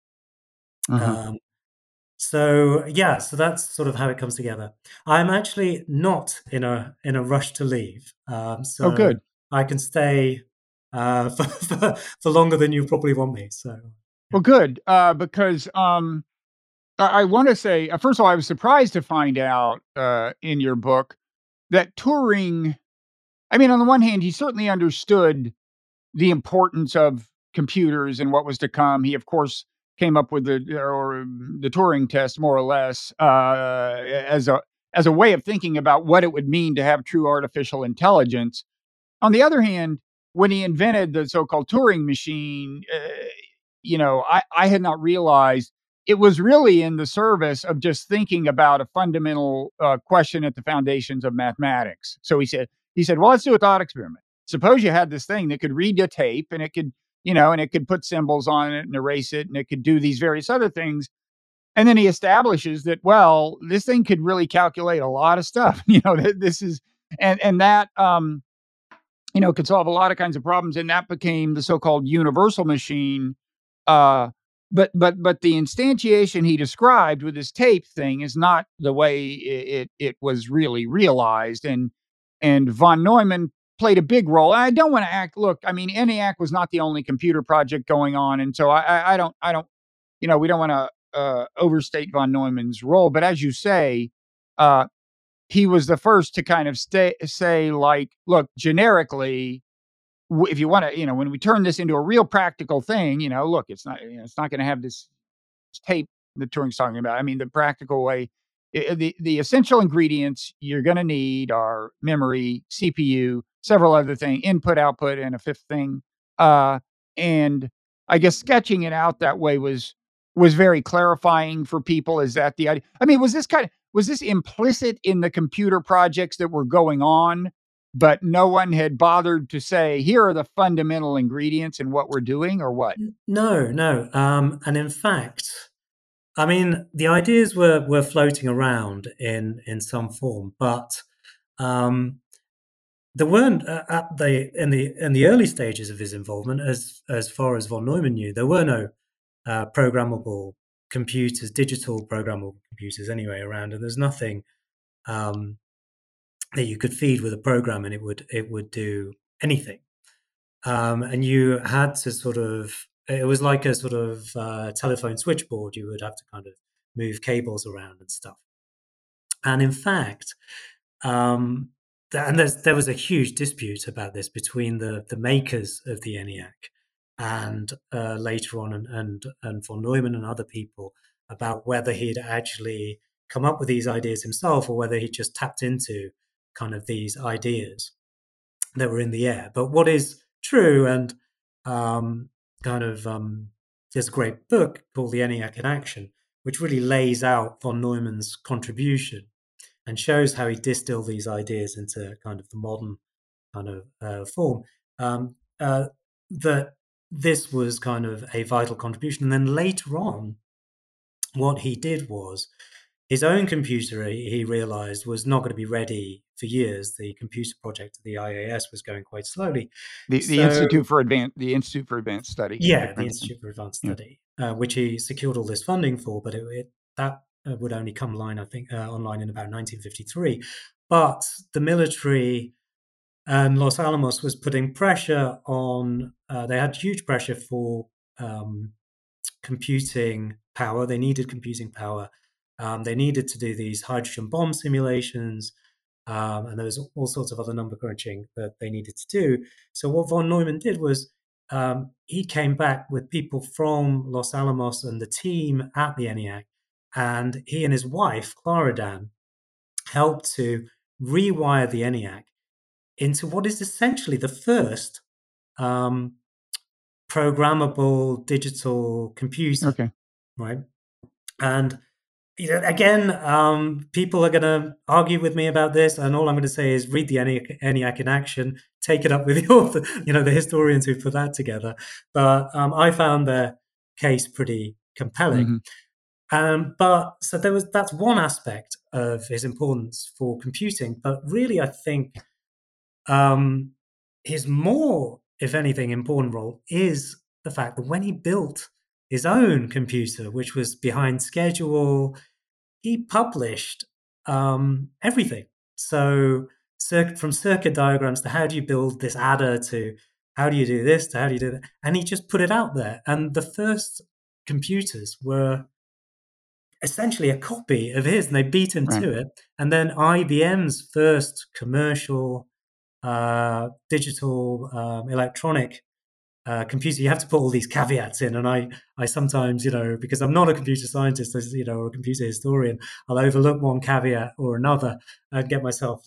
So that's sort of how it comes together. I'm actually not in a rush to leave, so good. I can stay for longer than you probably want me. So. Well, good, because I want to say, first of all, I was surprised to find out in your book that Turing, I mean, on the one hand, he certainly understood the importance of computers and what was to come. He, of course, came up with the Turing test, more or less, as a way of thinking about what it would mean to have true artificial intelligence. On the other hand, when he invented the so-called Turing machine, I had not realized it was really in the service of just thinking about a fundamental question at the foundations of mathematics. So he said, well, let's do a thought experiment. Suppose you had this thing that could read a tape, and it could, and it could put symbols on it and erase it, and it could do these various other things. And then he establishes that, well, this thing could really calculate a lot of stuff. This is, and that, could solve a lot of kinds of problems. And that became the so-called universal machine. But the instantiation he described with this tape thing is not the way it was really realized. And von Neumann played a big role. And I don't want to ENIAC was not the only computer project going on. And so I don't we don't want to overstate von Neumann's role. But as you say, he was the first to kind of say, like, look, generically, if you want to, when we turn this into a real practical thing, look, it's not going to have this tape that Turing's talking about. I mean, the practical way, the essential ingredients you're going to need are memory, CPU, several other things, input, output, and a fifth thing. And I guess sketching it out that way was very clarifying for people. Is that the idea? I mean, was this implicit in the computer projects that were going on? But no one had bothered to say, here are the fundamental ingredients in what we're doing, or what? No. And in fact, I mean, the ideas were floating around in some form, but there weren't in the early stages of his involvement, as far as von Neumann knew, there were no programmable computers, digital programmable computers anyway around, and there's nothing that you could feed with a program and it would do anything. And you had to sort of, it was like a sort of telephone switchboard. You would have to kind of move cables around and stuff. And in fact, there was a huge dispute about this between the makers of the ENIAC and later on and von Neumann and other people about whether he'd actually come up with these ideas himself or whether he just tapped into kind of these ideas that were in the air. But what is true, and there's a great book called The ENIAC in Action, which really lays out von Neumann's contribution and shows how he distilled these ideas into kind of the modern kind of form, that this was kind of a vital contribution. And then later on, what he did was, his own computer, he realized, was not going to be ready for years. The computer project at the IAS was going quite slowly. The Institute for Advanced Study. Yeah, the Institute for Advanced Study, which he secured all this funding for, but that would only come online, I think, online in about 1953. But the military and Los Alamos was putting pressure on, they had huge pressure for computing power. They needed computing power. They needed to do these hydrogen bomb simulations, and there was all sorts of other number crunching that they needed to do. So what von Neumann did was he came back with people from Los Alamos and the team at the ENIAC, and he and his wife, Klára Dán, helped to rewire the ENIAC into what is essentially the first programmable digital computer. Okay. Right? And again, people are going to argue with me about this, and all I'm going to say is read the ENIAC in Action, take it up with the author, the historians who put that together. But I found their case pretty compelling. Mm-hmm. So that's one aspect of his importance for computing. But really, I think his more, if anything, important role is the fact that when he built his own computer, which was behind schedule, he published everything. So from circuit diagrams to how do you build this adder to how do you do this to how do you do that. And he just put it out there. And the first computers were essentially a copy of his, and they beat him to it. And then IBM's first commercial digital electronic computer, you have to put all these caveats in, and I sometimes, because I'm not a computer scientist, or a computer historian, I'll overlook one caveat or another and land myself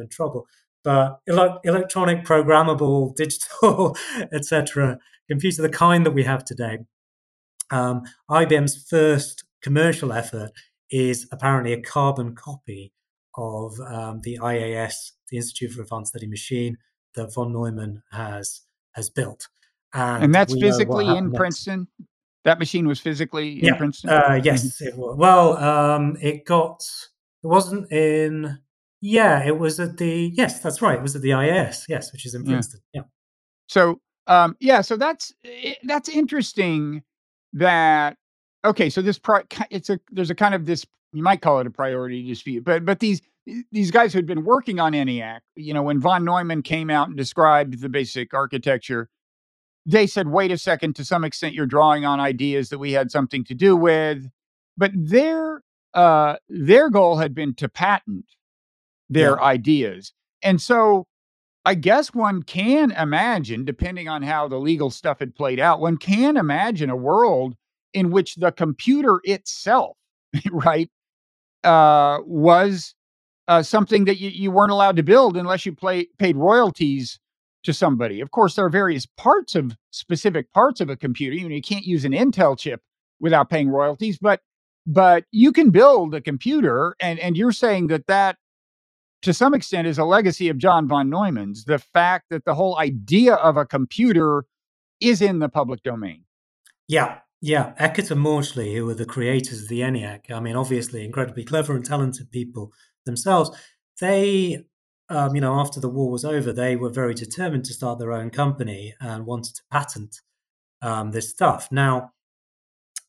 in trouble. But electronic, programmable, digital, etc., computer, the kind that we have today, IBM's first commercial effort is apparently a carbon copy of the IAS, the Institute for Advanced Study machine that von Neumann has built. And that's physically in Princeton? That machine was physically in Princeton? Yes, it was. Well, it wasn't in, it was at the, yes, that's right. It was at the IAS, yes, which is in Princeton. Yeah. So, so that's interesting that, so there's a kind of this, you might call it a priority dispute, but these guys who'd been working on ENIAC, when von Neumann came out and described the basic architecture, they said, wait a second, to some extent, you're drawing on ideas that we had something to do with. But their goal had been to patent their ideas. And so I guess one can imagine, depending on how the legal stuff had played out, one can imagine a world in which the computer itself, was something that you weren't allowed to build unless you paid royalties to somebody. Of course, there are various specific parts of a computer. You can't use an Intel chip without paying royalties, but you can build a computer, and you're saying that to some extent is a legacy of John von Neumann's, the fact that the whole idea of a computer is in the public domain. Yeah. Eckert and Morgenstern, who were the creators of the ENIAC, obviously incredibly clever and talented people themselves, they after the war was over, they were very determined to start their own company and wanted to patent this stuff. Now,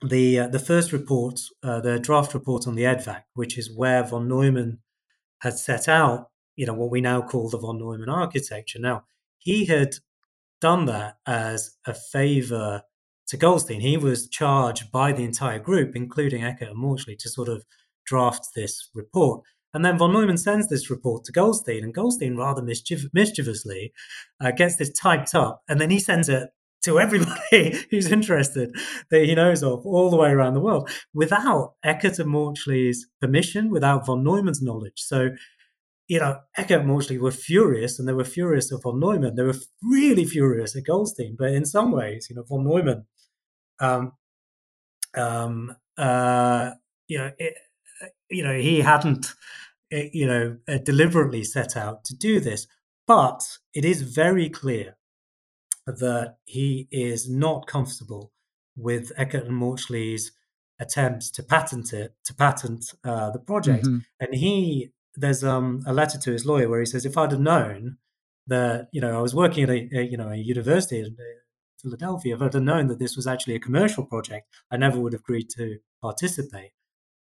the first report, the draft report on the EDVAC, which is where von Neumann had set out, what we now call the von Neumann architecture. Now, he had done that as a favor to Goldstein. He was charged by the entire group, including Eckert and Morgenstern, to sort of draft this report. And then von Neumann sends this report to Goldstein, and Goldstein rather mischievously gets this typed up, and then he sends it to everybody who's interested that he knows of all the way around the world without Eckert and Morgenstern's permission, without von Neumann's knowledge. So, Eckert and Morgenstern were furious, and they were furious at von Neumann. They were really furious at Goldstein, but in some ways, von Neumann, he hadn't, deliberately set out to do this, but it is very clear that he is not comfortable with Eckert and Morgenstern's attempts to patent the project. Mm-hmm. And there's a letter to his lawyer where he says, if I'd have known that, I was working at a university in Philadelphia, if I'd have known that this was actually a commercial project, I never would have agreed to participate.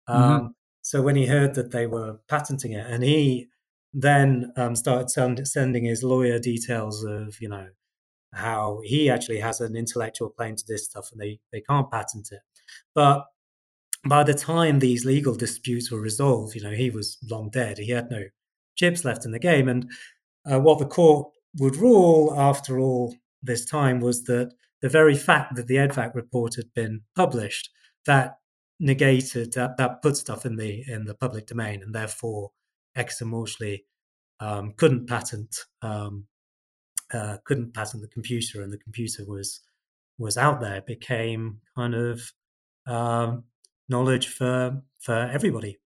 Mm-hmm. So when he heard that they were patenting it, and he then started sending his lawyer details of, how he actually has an intellectual claim to this stuff and they can't patent it. But by the time these legal disputes were resolved, he was long dead. He had no chips left in the game. And what the court would rule after all this time was that the very fact that the EDVAC report had been published, that negated, that put stuff in the public domain, and therefore Eckert and Morgenstern couldn't patent the computer, and the computer was out there. It became kind of knowledge for everybody.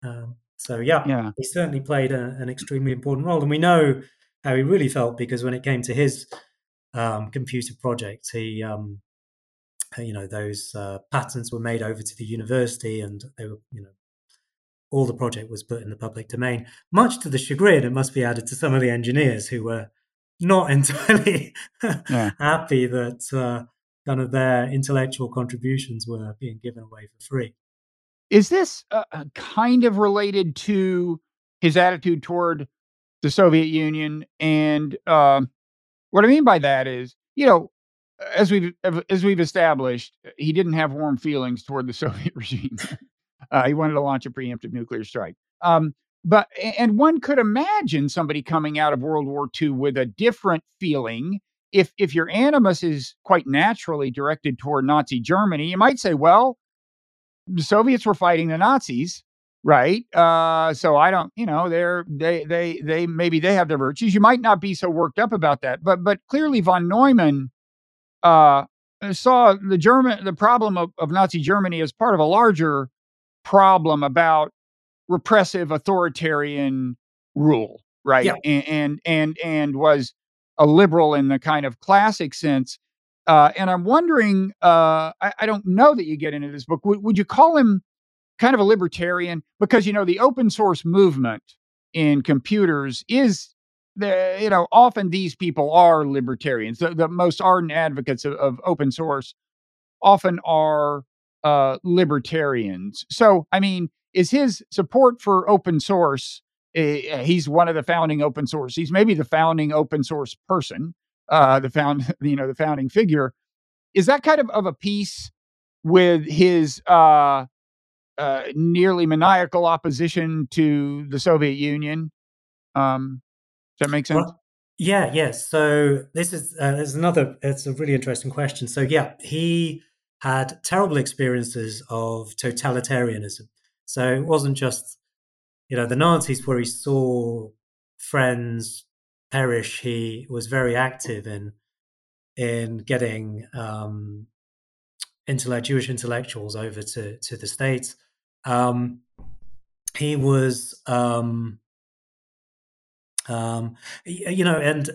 He certainly played an extremely important role, and we know how he really felt, because when it came to his computer project, he those patents were made over to the university, and they were, all the project was put in the public domain, much to the chagrin, it must be added, to some of the engineers who were not entirely happy that kind of their intellectual contributions were being given away for free. Is this kind of related to his attitude toward the Soviet Union? And what I mean by that is, as we've established, he didn't have warm feelings toward the Soviet regime. He wanted to launch a preemptive nuclear strike. But one could imagine somebody coming out of World War II with a different feeling. If your animus is quite naturally directed toward Nazi Germany, you might say, well, the Soviets were fighting the Nazis, right? So I don't, they maybe they have their virtues. You might not be so worked up about that. But clearly von Neumann saw the problem of Nazi Germany as part of a larger problem about repressive authoritarian rule, right? Yeah. And was a liberal in the kind of classic sense. And I'm wondering, I don't know that you get into this book. Would you call him kind of a libertarian? Because, the open source movement in computers is, often these people are libertarians. The most ardent advocates of open source often are libertarians. So, is his support for open source, he's one of the founding open source. He's maybe the founding open source person, the founding figure. Is that kind of a piece with his nearly maniacal opposition to the Soviet Union? Does that make sense? Well, yes. Yeah. So this is it's a really interesting question. So he had terrible experiences of totalitarianism. So it wasn't just, the Nazis, where he saw friends perish. He was very active in getting Jewish intellectuals over to the States. He was, and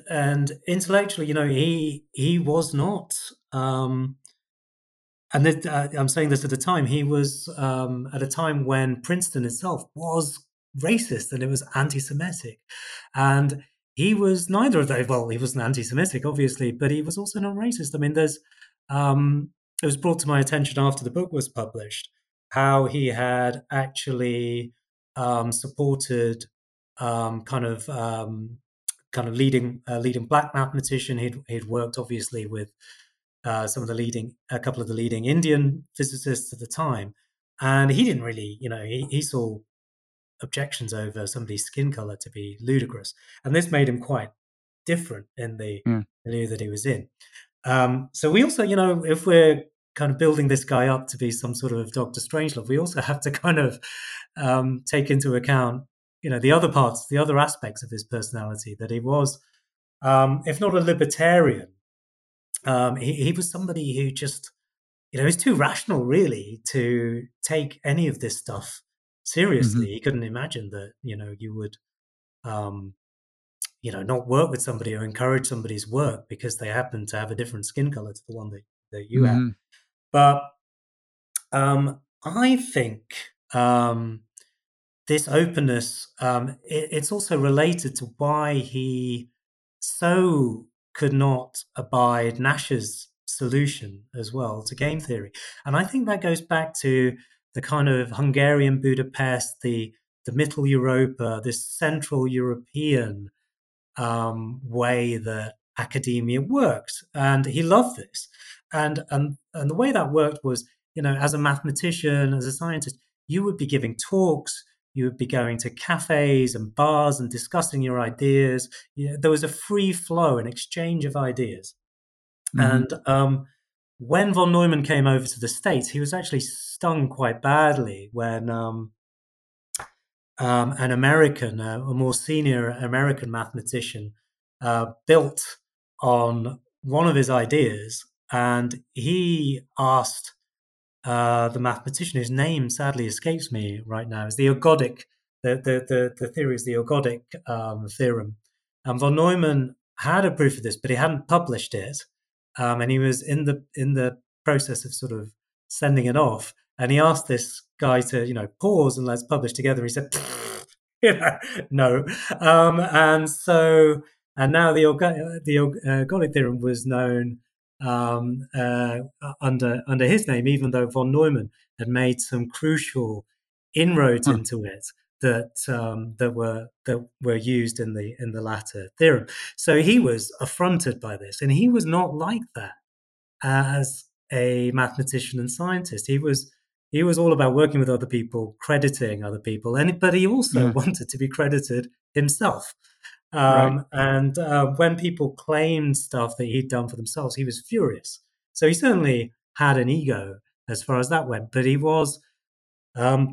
intellectually, he was not. I'm saying this at a time when Princeton itself was racist and it was anti-Semitic. And he was neither of those. Well, he wasn't anti-Semitic, obviously, but he was also not racist. I mean, there's it was brought to my attention after the book was published how he had actually supported kind of leading black mathematician. He'd worked obviously with a couple of the leading Indian physicists at the time, and he didn't really, you know, he saw objections over somebody's skin color to be ludicrous, and this made him quite different in the milieu that he was in. So we also, you know, if we're kind of building this guy up to be some sort of Dr. Strangelove, we also have to kind of take into account, you know, the other parts, the other aspects of his personality, that he was, if not a libertarian, he was somebody who just, you know, is too rational really to take any of this stuff seriously. Mm-hmm. He couldn't imagine that, you know, you would, you know, not work with somebody or encourage somebody's work because they happen to have a different skin color to the one that you have. But I think this openness, it's also related to why he so could not abide Nash's solution as well to game theory. And I think that goes back to the kind of Hungarian Budapest, the Middle Europa, this Central European way that academia worked. And he loved this. And the way that worked was, you know, as a mathematician, as a scientist, you would be giving talks, you would be going to cafes and bars and discussing your ideas. You know, there was a free flow, an exchange of ideas. Mm-hmm. And when von Neumann came over to the States, he was actually stung quite badly when an American, a more senior American mathematician, built on one of his ideas. And he asked the mathematician, whose name sadly escapes me right now, is the ergodic, the theory is the ergodic theorem. And von Neumann had a proof of this, but he hadn't published it. And he was in the process of sort of sending it off. And he asked this guy to, you know, pause and let's publish together. He said, you know, no. And now the ergodic theorem was known under his name, even though von Neumann had made some crucial inroads into it that were used in the latter theorem. So he was affronted by this, and he was not like that as a mathematician and scientist. He was all about working with other people, crediting other people, but he also wanted to be credited himself. And when people claimed stuff that he'd done for themselves, he was furious. So he certainly had an ego as far as that went, but he was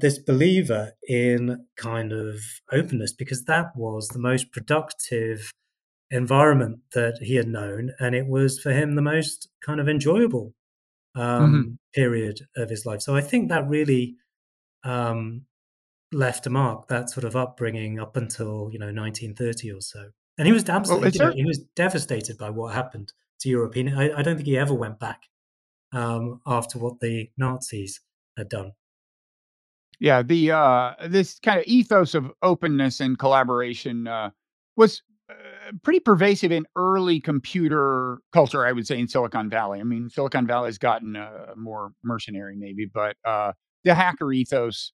this believer in kind of openness because that was the most productive environment that he had known. And it was for him the most kind of enjoyable period of his life. So I think that really left a mark, that sort of upbringing up until, you know, 1930 or so. And he was he was devastated by what happened to Europe. I don't think he ever went back after what the Nazis had done. Yeah, the this kind of ethos of openness and collaboration was pretty pervasive in early computer culture, I would say, in Silicon Valley. I mean, Silicon Valley's gotten more mercenary, maybe, but the hacker ethos.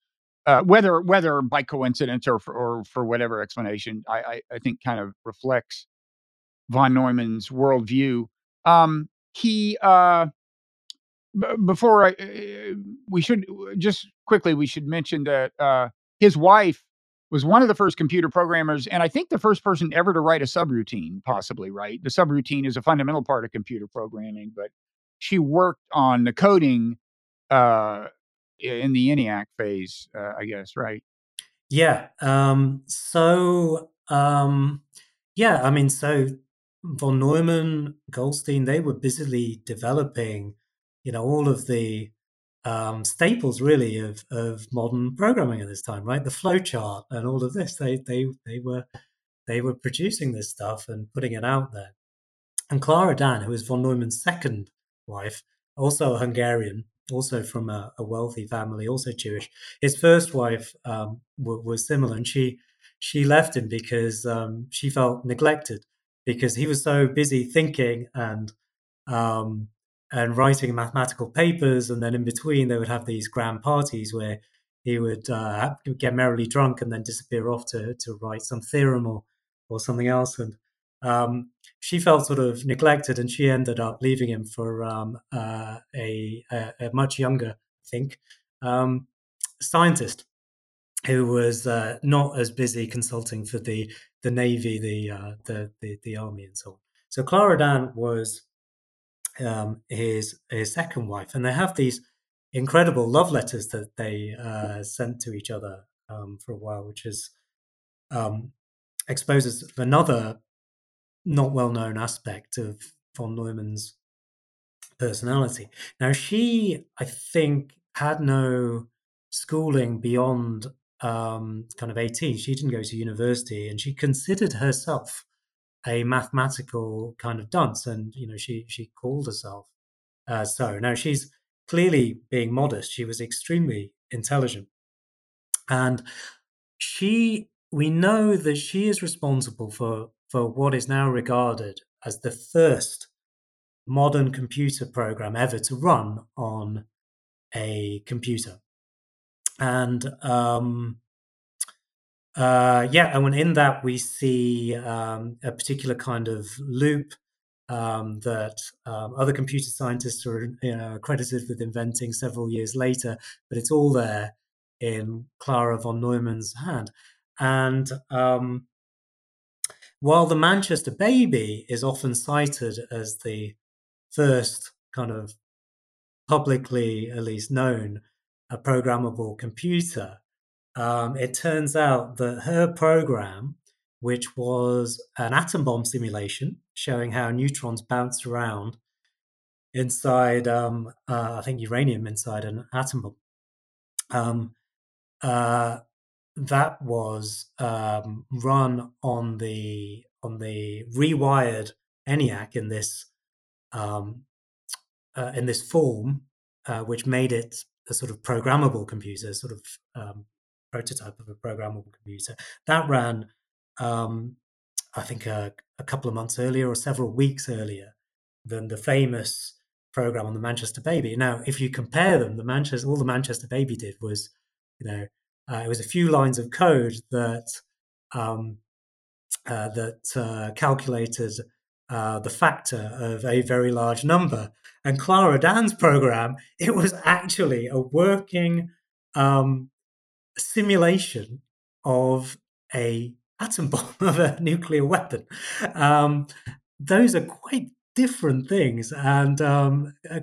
Whether by coincidence or for whatever explanation, I think kind of reflects von Neumann's worldview. We should mention that his wife was one of the first computer programmers, and I think the first person ever to write a subroutine, possibly, right? The subroutine is a fundamental part of computer programming, but she worked on the coding in the ENIAC phase, I guess, right? Yeah. I mean, so von Neumann, Goldstein, they were busily developing, you know, all of the staples really of modern programming at this time, right? The flowchart and all of this. They were producing this stuff and putting it out there. And Klára Dán, who was von Neumann's second wife, also a Hungarian, also from a wealthy family, also Jewish. His first wife was similar, and she left him because she felt neglected, because he was so busy thinking and writing mathematical papers, and then in between they would have these grand parties where he would get merrily drunk and then disappear off to write some theorem or something else. And she felt sort of neglected, and she ended up leaving him for a much younger, I think, scientist who was not as busy consulting for the Navy, the army, and so on. So Klára Dán was his second wife, and they have these incredible love letters that they sent to each other for a while, which is exposes another not well-known aspect of von Neumann's personality. Now, she, I think, had no schooling beyond kind of 18. She didn't go to university, and she considered herself a mathematical kind of dunce, and she called herself so. Now, she's clearly being modest. She was extremely intelligent, and we know that she is responsible for what is now regarded as the first modern computer program ever to run on a computer. And and in that we see a particular kind of loop that other computer scientists are credited with inventing several years later, but it's all there in Klára von Neumann's hand. And while the Manchester baby is often cited as the first kind of publicly, at least, known a programmable computer, it turns out that her program, which was an atom bomb simulation showing how neutrons bounce around inside, I think, uranium inside an atom bomb, that was run on the rewired ENIAC in this form, which made it a sort of programmable computer, sort of prototype of a programmable computer. That ran, I think, a couple of months earlier or several weeks earlier than the famous program on the Manchester baby. Now, if you compare them, all the Manchester baby did was, it was a few lines of code that that calculated the factor of a very large number. And Klára Dán's program, it was actually a working simulation of a atom bomb, of a nuclear weapon. Those are quite different things, and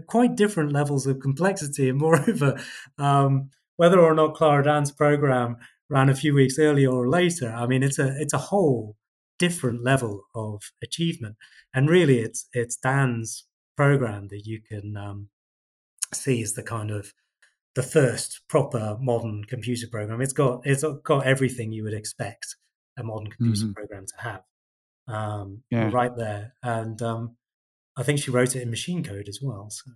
quite different levels of complexity. And moreover, whether or not Klára Dán's program ran a few weeks earlier or later, I mean, it's a whole different level of achievement. And really, it's Dán's program that you can see as the kind of the first proper modern computer program. It's got everything you would expect a modern computer program to have, right there. And I think she wrote it in machine code as well. So.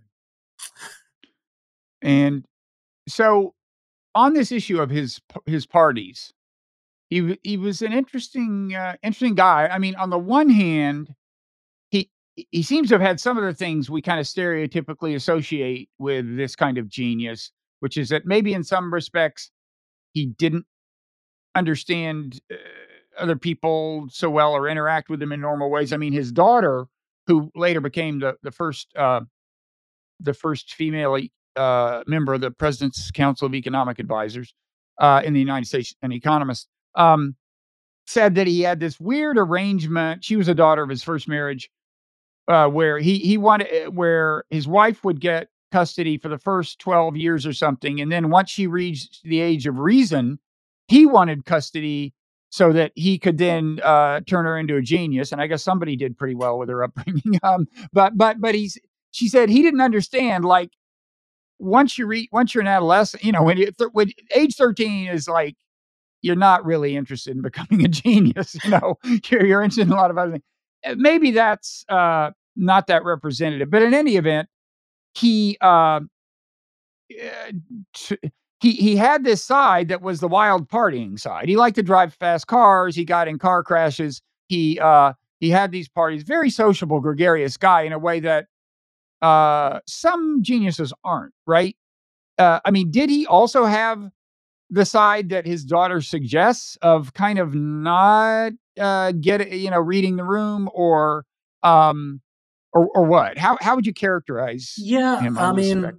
And so, on this issue of his parties, he was an interesting guy. I mean, on the one hand, he seems to have had some of the things we kind of stereotypically associate with this kind of genius, which is that maybe in some respects he didn't understand other people so well or interact with them in normal ways. I mean, his daughter, who later became the first female member of the President's Council of Economic Advisors in the United States, an economist, said that he had this weird arrangement. She was a daughter of his first marriage, where where his wife would get custody for the first 12 years or something, and then once she reached the age of reason, he wanted custody so that he could then turn her into a genius. And I guess somebody did pretty well with her upbringing. But she said he didn't understand, like, once you're an adolescent, when age 13 is like, you're not really interested in becoming a genius. You're interested in a lot of other things. Maybe that's not that representative. But in any event, he he had this side that was the wild partying side. He liked to drive fast cars. He got in car crashes. He had these parties. Very sociable, gregarious guy in a way that some geniuses aren't, right? I mean, did he also have the side that his daughter suggests of kind of not reading the room or what? How would you characterize him? I mean,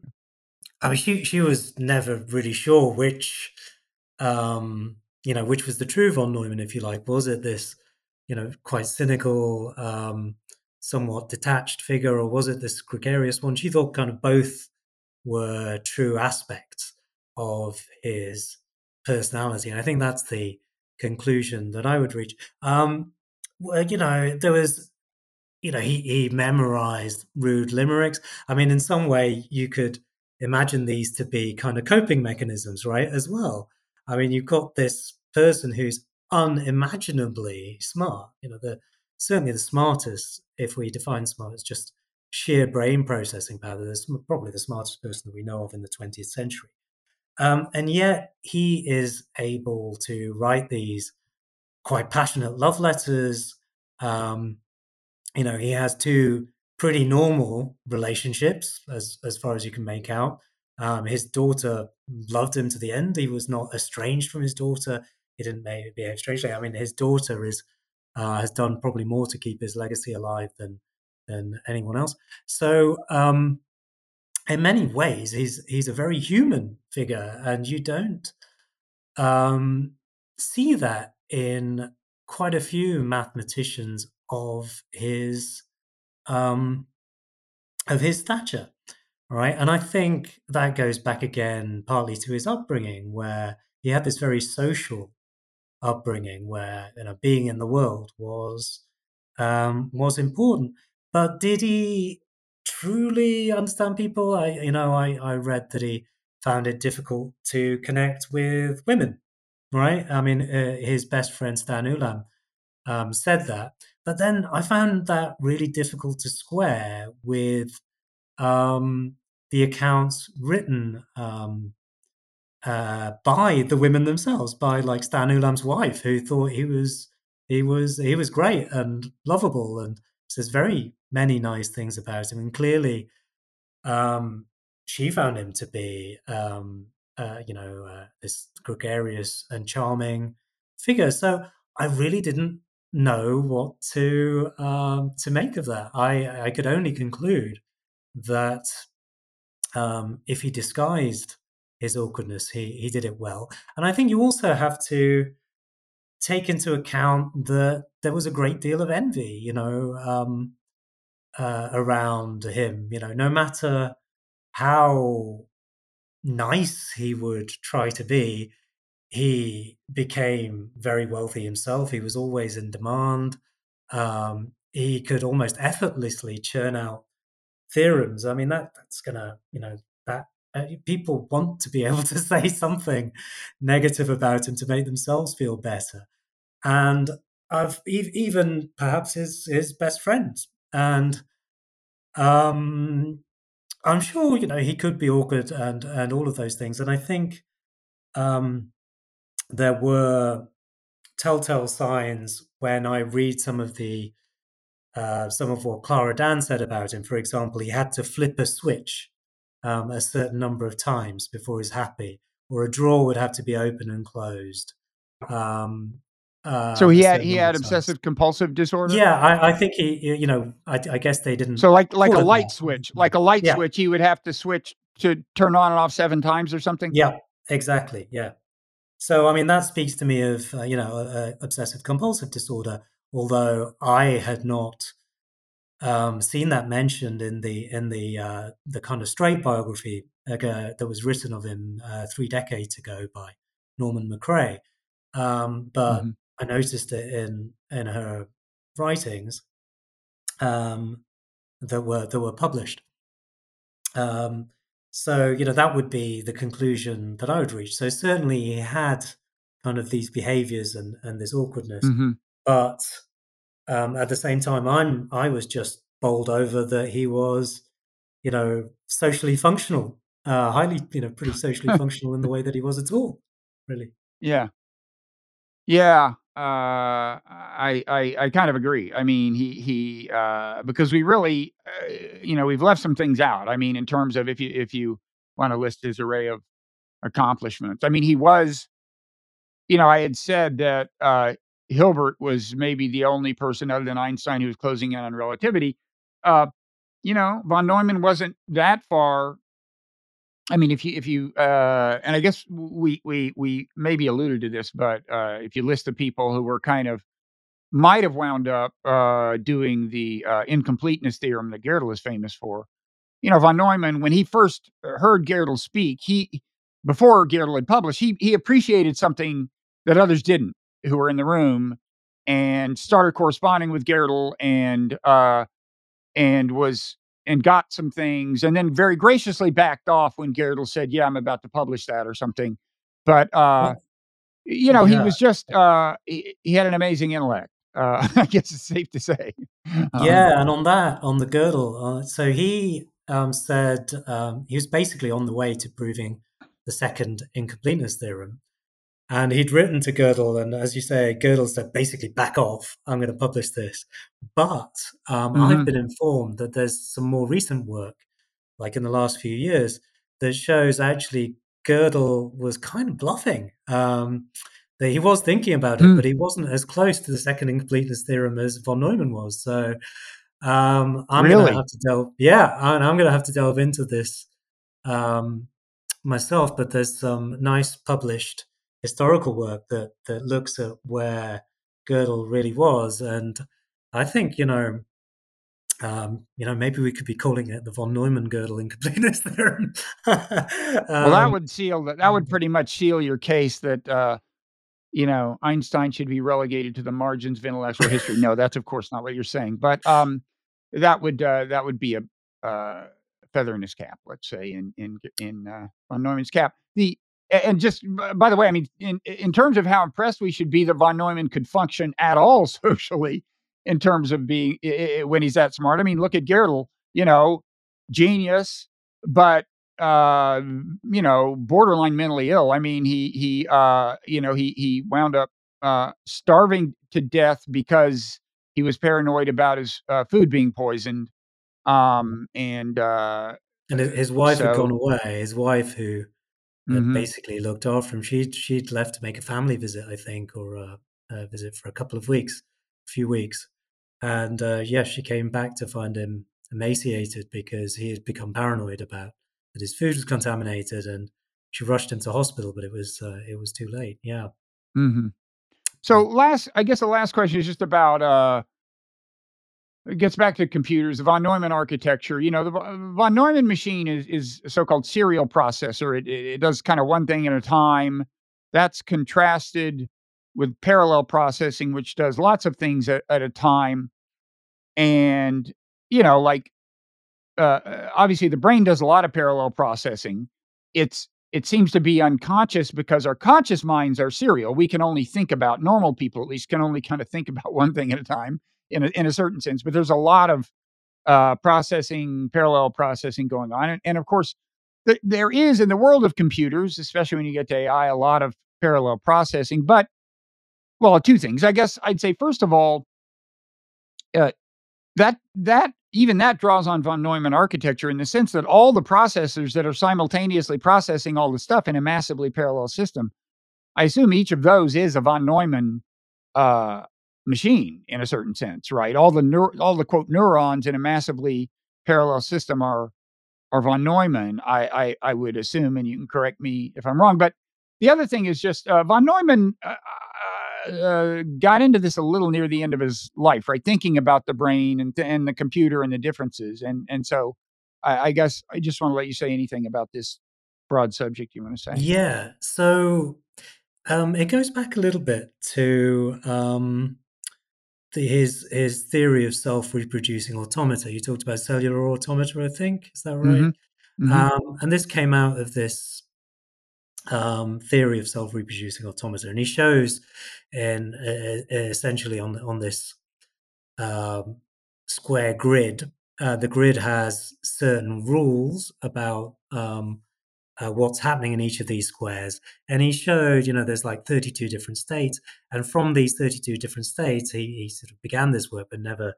she was never really sure which which was the true von Neumann, if you like. Was it this quite cynical, somewhat detached figure, or was it this gregarious one? She thought kind of both were true aspects of his personality, and I think that's the conclusion that I would reach. There was, he memorized rude limericks. I mean, in some way, you could imagine these to be kind of coping mechanisms, right, as well. I mean, you've got this person who's unimaginably smart, certainly the smartest, if we define smart as just sheer brain processing power. That's probably the smartest person that we know of in the 20th century. And yet he is able to write these quite passionate love letters. He has two pretty normal relationships as far as you can make out. His daughter loved him to the end. He was not estranged from his daughter. He didn't behave strangely. I mean, his daughter has done probably more to keep his legacy alive than anyone else. So in many ways, he's a very human figure, and you don't see that in quite a few mathematicians of his stature, right? And I think that goes back again partly to his upbringing, where he had this very social upbringing, where being in the world was important. But did he truly understand people? I read that he found it difficult to connect with women, right? I mean, his best friend Stan Ulam said that. But then I found that really difficult to square with the accounts written by the women themselves, by like Stan Ulam's wife, who thought he was great and lovable and says very many nice things about him. And clearly she found him to be this gregarious and charming figure. So I really didn't know what to make of that. I could only conclude that if he disguised his awkwardness, he did it well. And I think you also have to take into account that there was a great deal of envy, around him. No matter how nice he would try to be, he became very wealthy himself. He was always in demand. He could almost effortlessly churn out theorems. I mean, that's gonna, people want to be able to say something negative about him to make themselves feel better. And I've even perhaps his best friend. And I'm sure, he could be awkward and all of those things. And I think there were telltale signs when I read some of what Klára Dán said about him. For example, he had to flip a switch a certain number of times before he's happy, or a drawer would have to be open and closed. So he had obsessive compulsive disorder. Yeah, I think he, I guess they didn't. So like a light switch, he would have to switch to turn on and off 7 times or something. Yeah, exactly. Yeah. So I mean, that speaks to me of obsessive compulsive disorder. Although I had not seen that mentioned in the kind of straight biography that was written of him 3 decades ago by Norman McRae, but mm-hmm. I noticed it in her writings that were published. So that would be the conclusion that I would reach. So certainly he had kind of these behaviors and this awkwardness, mm-hmm. but. At the same time, I was just bowled over that he was, socially functional highly, pretty socially functional in the way that he was at all, really. Yeah. Yeah. I kind of agree. I mean, he because we really, we've left some things out. I mean, in terms of if you want to list his array of accomplishments, I mean, he was, I had said that, Hilbert was maybe the only person other than Einstein who was closing in on relativity. Von Neumann wasn't that far. I mean, if you and I guess we maybe alluded to this, but if you list the people who were might have wound up doing the incompleteness theorem that Gödel is famous for, von Neumann, when he first heard Gödel speak, before Gödel had published, he appreciated something that others didn't who were in the room, and started corresponding with Gödel and got some things, and then very graciously backed off when Gödel said, yeah, I'm about to publish that or something. But, he was just, he had an amazing intellect. I guess it's safe to say. And on the Gödel, so he said, he was basically on the way to proving the second incompleteness theorem. And he'd written to Gödel, and as you say, Gödel said, basically, back off, I'm going to publish this. But I've been informed that there's some more recent work, like in the last few years, that shows actually Gödel was kind of bluffing, that he was thinking about it, but he wasn't as close to the second incompleteness theorem as von Neumann was. So I'm going to have to delve into this myself, but there's some nice published historical work that looks at where Gödel really was, and I think maybe we could be calling it the von Neumann Gödel incompleteness theorem. Well, that would seal that would pretty much seal your case that Einstein should be relegated to the margins of intellectual history. No, that's of course not what you're saying, but that would be a feather in his cap, let's say, in von Neumann's cap. And just, by the way, I mean, in terms of how impressed we should be that von Neumann could function at all socially in terms of being, when he's that smart. I mean, look at Gödel, genius, but, borderline mentally ill. I mean, he wound up starving to death because he was paranoid about his food being poisoned. And his wife had gone away, his wife who... that basically looked after him. She'd left to make a family visit, I think, or a visit for a few weeks. And she came back to find him emaciated because he had become paranoid about that his food was contaminated, and she rushed him to hospital, but it was too late. Yeah. Mm-hmm. So I guess the last question is just about, it gets back to computers, the von Neumann architecture. The von Neumann machine is a so-called serial processor. It does kind of one thing at a time. That's contrasted with parallel processing, which does lots of things at a time. And, obviously the brain does a lot of parallel processing. It seems to be unconscious because our conscious minds are serial. We can only think about normal people, at least can only kind of think about one thing at a time. In a certain sense, but there's a lot of parallel processing going on. And of course, there is in the world of computers, especially when you get to AI, a lot of parallel processing. But, well, two things. I guess I'd say, first of all, that draws on von Neumann architecture in the sense that all the processors that are simultaneously processing all the stuff in a massively parallel system, I assume each of those is a von Neumann machine in a certain sense, right? All the quote neurons in a massively parallel system are von Neumann, I would assume, and you can correct me if I'm wrong. But the other thing is just von Neumann got into this a little near the end of his life, right? Thinking about the brain and the computer and the differences, and so I guess I just want to let you say anything about this broad subject you want to say. Yeah, so it goes back a little bit to his theory of self-reproducing automata. You talked about cellular automata, I think. Is that right? Mm-hmm. And this came out of this theory of self-reproducing automata. And he shows essentially on this square grid, the grid has certain rules about what's happening in each of these squares. And he showed, you know, there's like 32 different states. And from these 32 different states, he sort of began this work, but never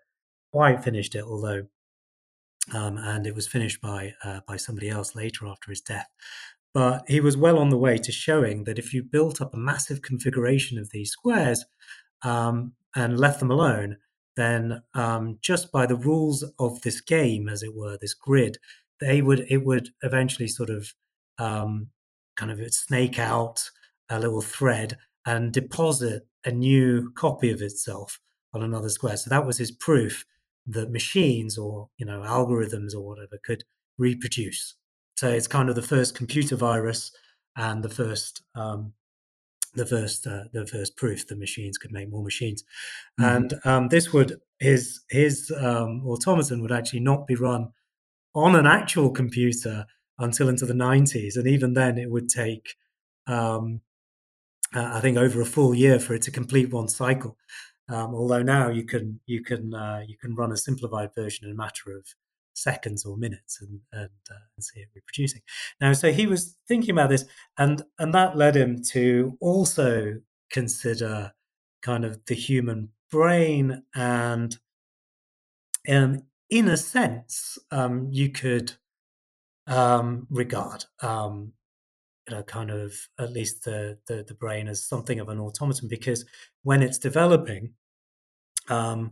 quite finished it, although, and it was finished by somebody else later after his death. But he was well on the way to showing that if you built up a massive configuration of these squares and left them alone, then just by the rules of this game, as it were, this grid, it would eventually sort of kind of snake out a little thread and deposit a new copy of itself on another square. So that was his proof that machines or, you know, algorithms or whatever could reproduce. So it's kind of the first computer virus and the first proof that machines could make more machines. Mm-hmm. And this would, his automaton would actually not be run on an actual computer until into the 90s. And even then it would take, I think, over a full year for it to complete one cycle. Although now you can run a simplified version in a matter of seconds or minutes and see it reproducing. Now, so he was thinking about this, and that led him to also consider kind of the human brain. And in a sense, you could regard kind of at least the brain as something of an automaton, because when it's developing, there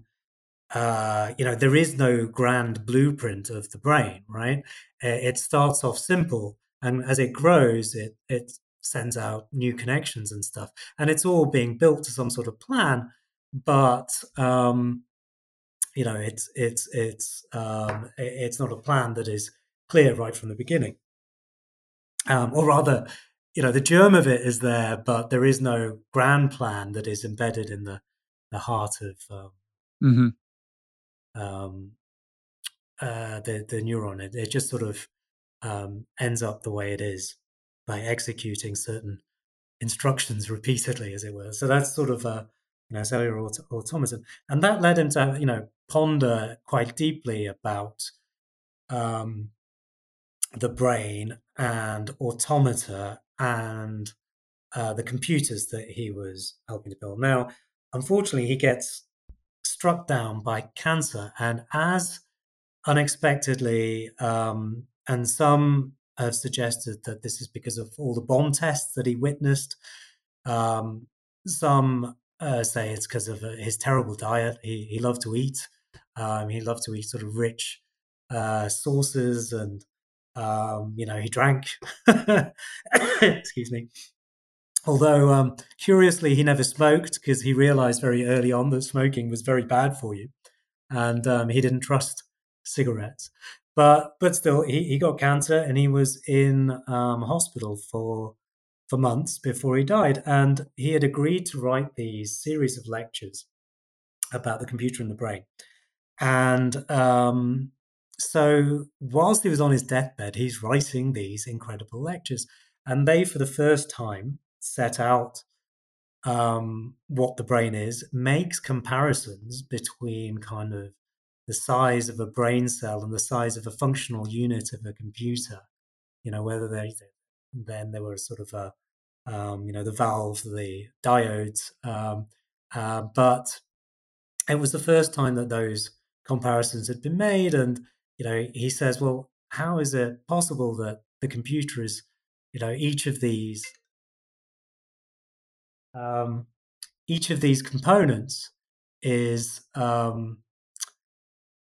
is no grand blueprint of the brain, right? It starts off simple, and as it grows, it sends out new connections and stuff, and it's all being built to some sort of plan. But it's not a plan that is clear right from the beginning. Or rather, you know, the germ of it is there, but there is no grand plan that is embedded in the heart of the neuron. It just sort of ends up the way it is by executing certain instructions repeatedly, as it were. So that's sort of a cellular automaton, and that led him to ponder quite deeply about the brain and automata and the computers that he was helping to build. Now, unfortunately, he gets struck down by cancer, and as unexpectedly, and some have suggested that this is because of all the bomb tests that he witnessed. Some say it's because of his terrible diet. He loved to eat. He loved to eat sort of rich sauces, and he drank. Excuse me. Although, curiously, he never smoked, because he realized very early on that smoking was very bad for you, and he didn't trust cigarettes. But still, he got cancer, and he was in hospital for months before he died. And he had agreed to write these series of lectures about the computer and the brain. And so whilst he was on his deathbed, he's writing these incredible lectures. And they, for the first time, set out what the brain is, makes comparisons between kind of the size of a brain cell and the size of a functional unit of a computer, whether there were sort of a the valve, the diodes, but it was the first time that those comparisons had been made. And he says, well, how is it possible that the computer is each of these components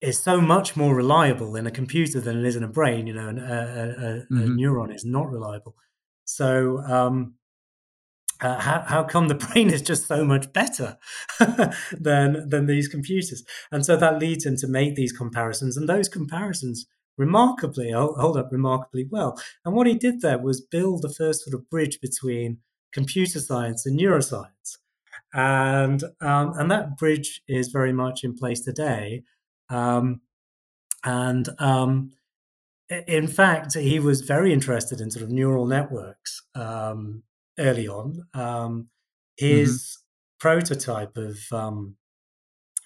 is so much more reliable in a computer than it is in a brain. A neuron is not reliable. So how come the brain is just so much better than these computers? And so that leads him to make these comparisons, and those comparisons hold up remarkably well. And what he did there was build the first sort of bridge between computer science and neuroscience, and that bridge is very much in place today. In fact, he was very interested in sort of neural networks early on. His prototype of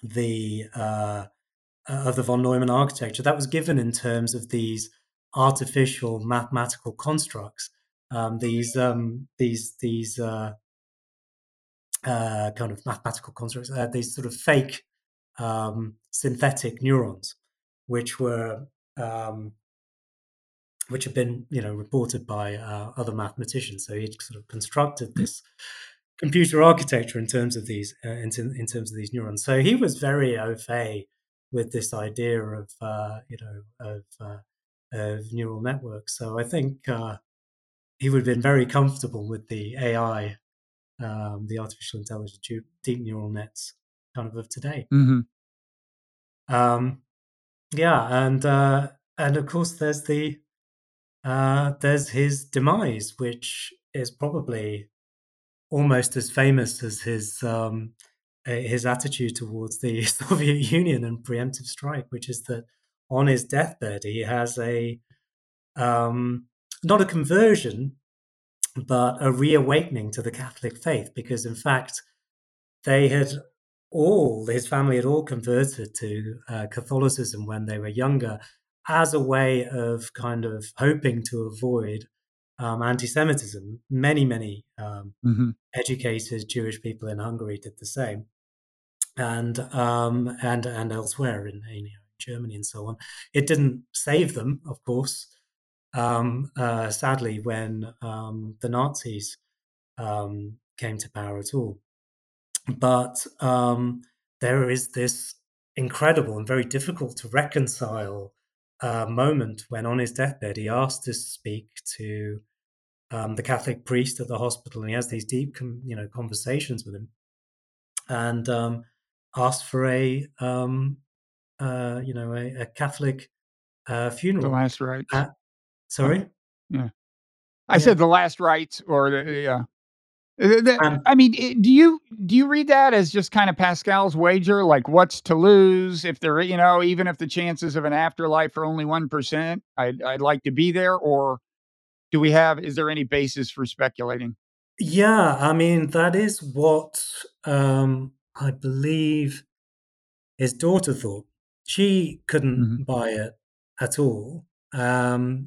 the von Neumann architecture that was given in terms of these artificial mathematical constructs, kind of mathematical constructs, these sort of fake synthetic neurons, which have been, reported by other mathematicians. So he sort of constructed this computer architecture in terms of these in terms of these neurons. So he was very au fait with this idea of neural networks. So I think he would have been very comfortable with the AI, the artificial intelligence, deep neural nets kind of today. Mm-hmm. And of course there's his demise, which is probably almost as famous as his attitude towards the Soviet Union and preemptive strike, which is that on his deathbed he has a not a conversion, but a reawakening to the Catholic faith, because in fact his family had all converted to Catholicism when they were younger, as a way of kind of hoping to avoid anti-Semitism. Many educated Jewish people in Hungary did the same, and elsewhere in Germany and so on. It didn't save them, of course. Sadly, when the Nazis came to power at all. But there is this incredible and very difficult to reconcile moment when on his deathbed he asked to speak to the Catholic priest at the hospital, and he has these deep conversations with him, and asked for a Catholic funeral. The last rites. Sorry? Yeah. I said the last rites or the... do you read that as just kind of Pascal's wager, like what's to lose if there, even if the chances of an afterlife are only 1%, I'd like to be there, or is there any basis for speculating? Yeah, I mean, that is what I believe his daughter thought. She couldn't buy it at all.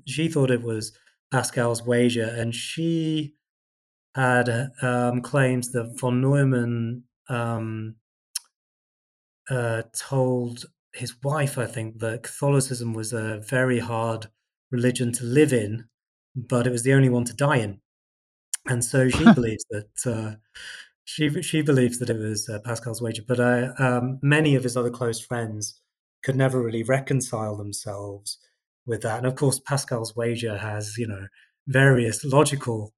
She thought it was Pascal's wager, and she had claims that von Neumann told his wife, I think, that Catholicism was a very hard religion to live in, but it was the only one to die in. And so she believes that she believes that it was Pascal's wager. But many of his other close friends could never really reconcile themselves with that. And of course, Pascal's wager has various logical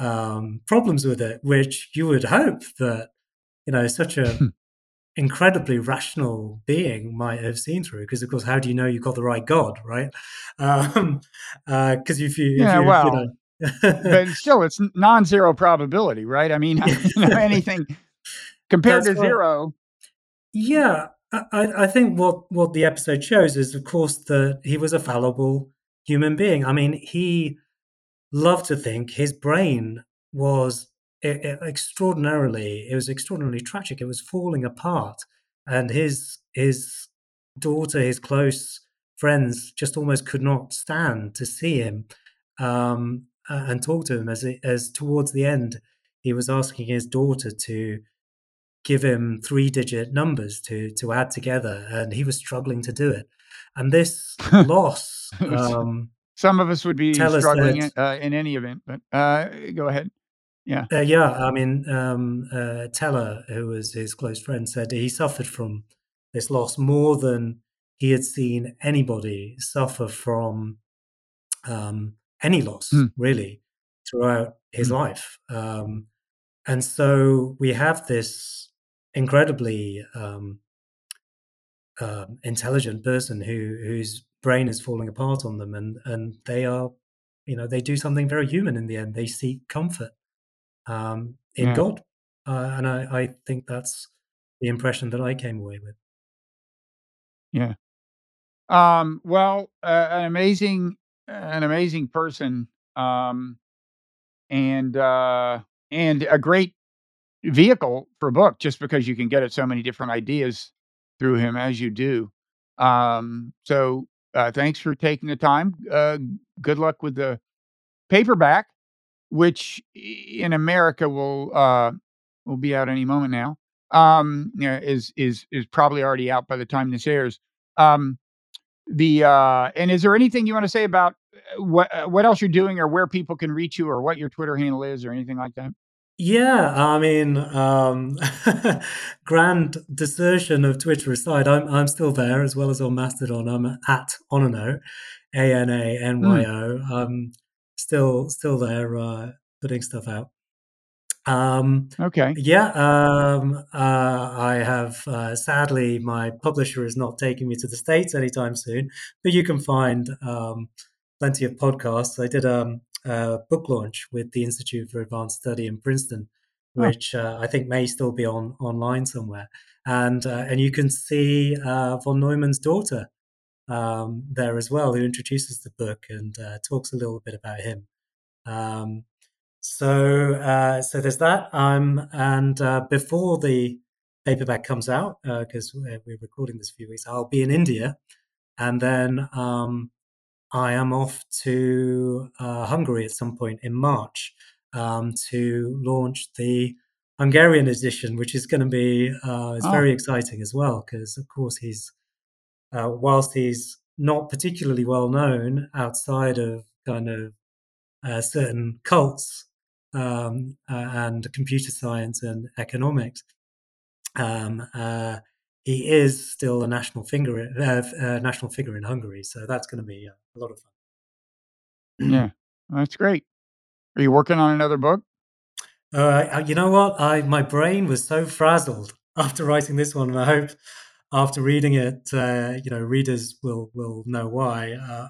problems with it, which you would hope that such a incredibly rational being might have seen through, because of course, how do you know you got the right God, right? Because but still, it's non-zero probability, right? I mean, anything compared to zero. Yeah, I think what the episode shows is, of course, that he was a fallible human being. I mean, he love to think his brain was extraordinarily tragic. It was falling apart, and his daughter, his close friends, just almost could not stand to see him and talk to him, as towards the end he was asking his daughter to give him 3-digit numbers to add together, and he was struggling to do it. And this loss some of us would be struggling in any event, but go ahead. Yeah. I mean, Teller, who was his close friend, said he suffered from this loss more than he had seen anybody suffer from any loss, really, throughout his life. And so we have this incredibly intelligent person who's brain is falling apart on them, and they are, they do something very human in the end. They seek comfort in God, and I think that's the impression that I came away with. Yeah. An amazing person, and a great vehicle for a book, just because you can get at so many different ideas through him as you do. So. Thanks for taking the time. Good luck with the paperback, which in America will be out any moment now. Is probably already out by the time this airs. And is there anything you want to say about what else you're doing, or where people can reach you, or what your Twitter handle is, or anything like that? Yeah, I mean, grand desertion of Twitter aside, I'm still there, as well as on Mastodon. I'm at Onano, ANANYO. Still there, putting stuff out. Okay. Yeah. I have, sadly, my publisher is not taking me to the States anytime soon, but you can find plenty of podcasts. I did a book launch with the Institute for Advanced Study in Princeton, which I think may still be online somewhere. And you can see von Neumann's daughter there as well, who introduces the book and talks a little bit about him. So there's that. Before the paperback comes out, because we're recording this a few weeks, I'll be in India, and then I am off to Hungary at some point in March to launch the Hungarian edition, which is going to be very exciting as well, because, of course, he's whilst he's not particularly well known outside of kind of certain cults and computer science and economics, he is still a national figure in Hungary, so that's going to be a lot of fun. Yeah, that's great. Are you working on another book? You know what? My brain was so frazzled after writing this one, and I hope after reading it, readers will know why.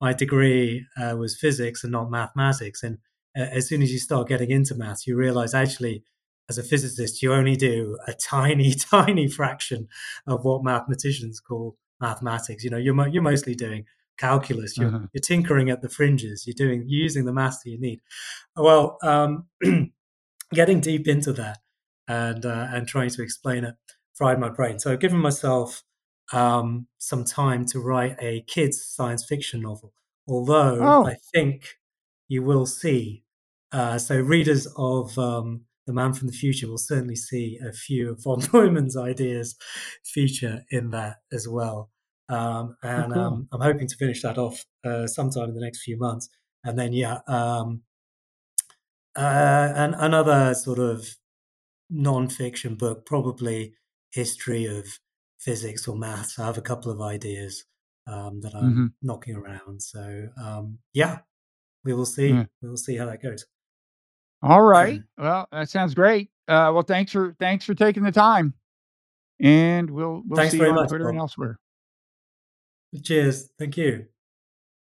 My degree was physics and not mathematics, and as soon as you start getting into maths, you realize actually, as a physicist, you only do a tiny, tiny fraction of what mathematicians call mathematics. You know, you're mostly doing calculus. You're tinkering at the fringes. You're using the maths that you need. Well, getting deep into that and trying to explain it fried my brain. So I've given myself some time to write a kids' science fiction novel. Although I think you will see. So readers of The Man from the Future will certainly see a few of von Neumann's ideas feature in that as well. I'm hoping to finish that off sometime in the next few months. And then, another sort of non-fiction book, probably history of physics or maths. I have a couple of ideas that I'm knocking around. So, we will see. Yeah. We will see how that goes. All right. Well, that sounds great. Well, thanks for taking the time, and we'll see you on Twitter and elsewhere. Cheers. Thank you.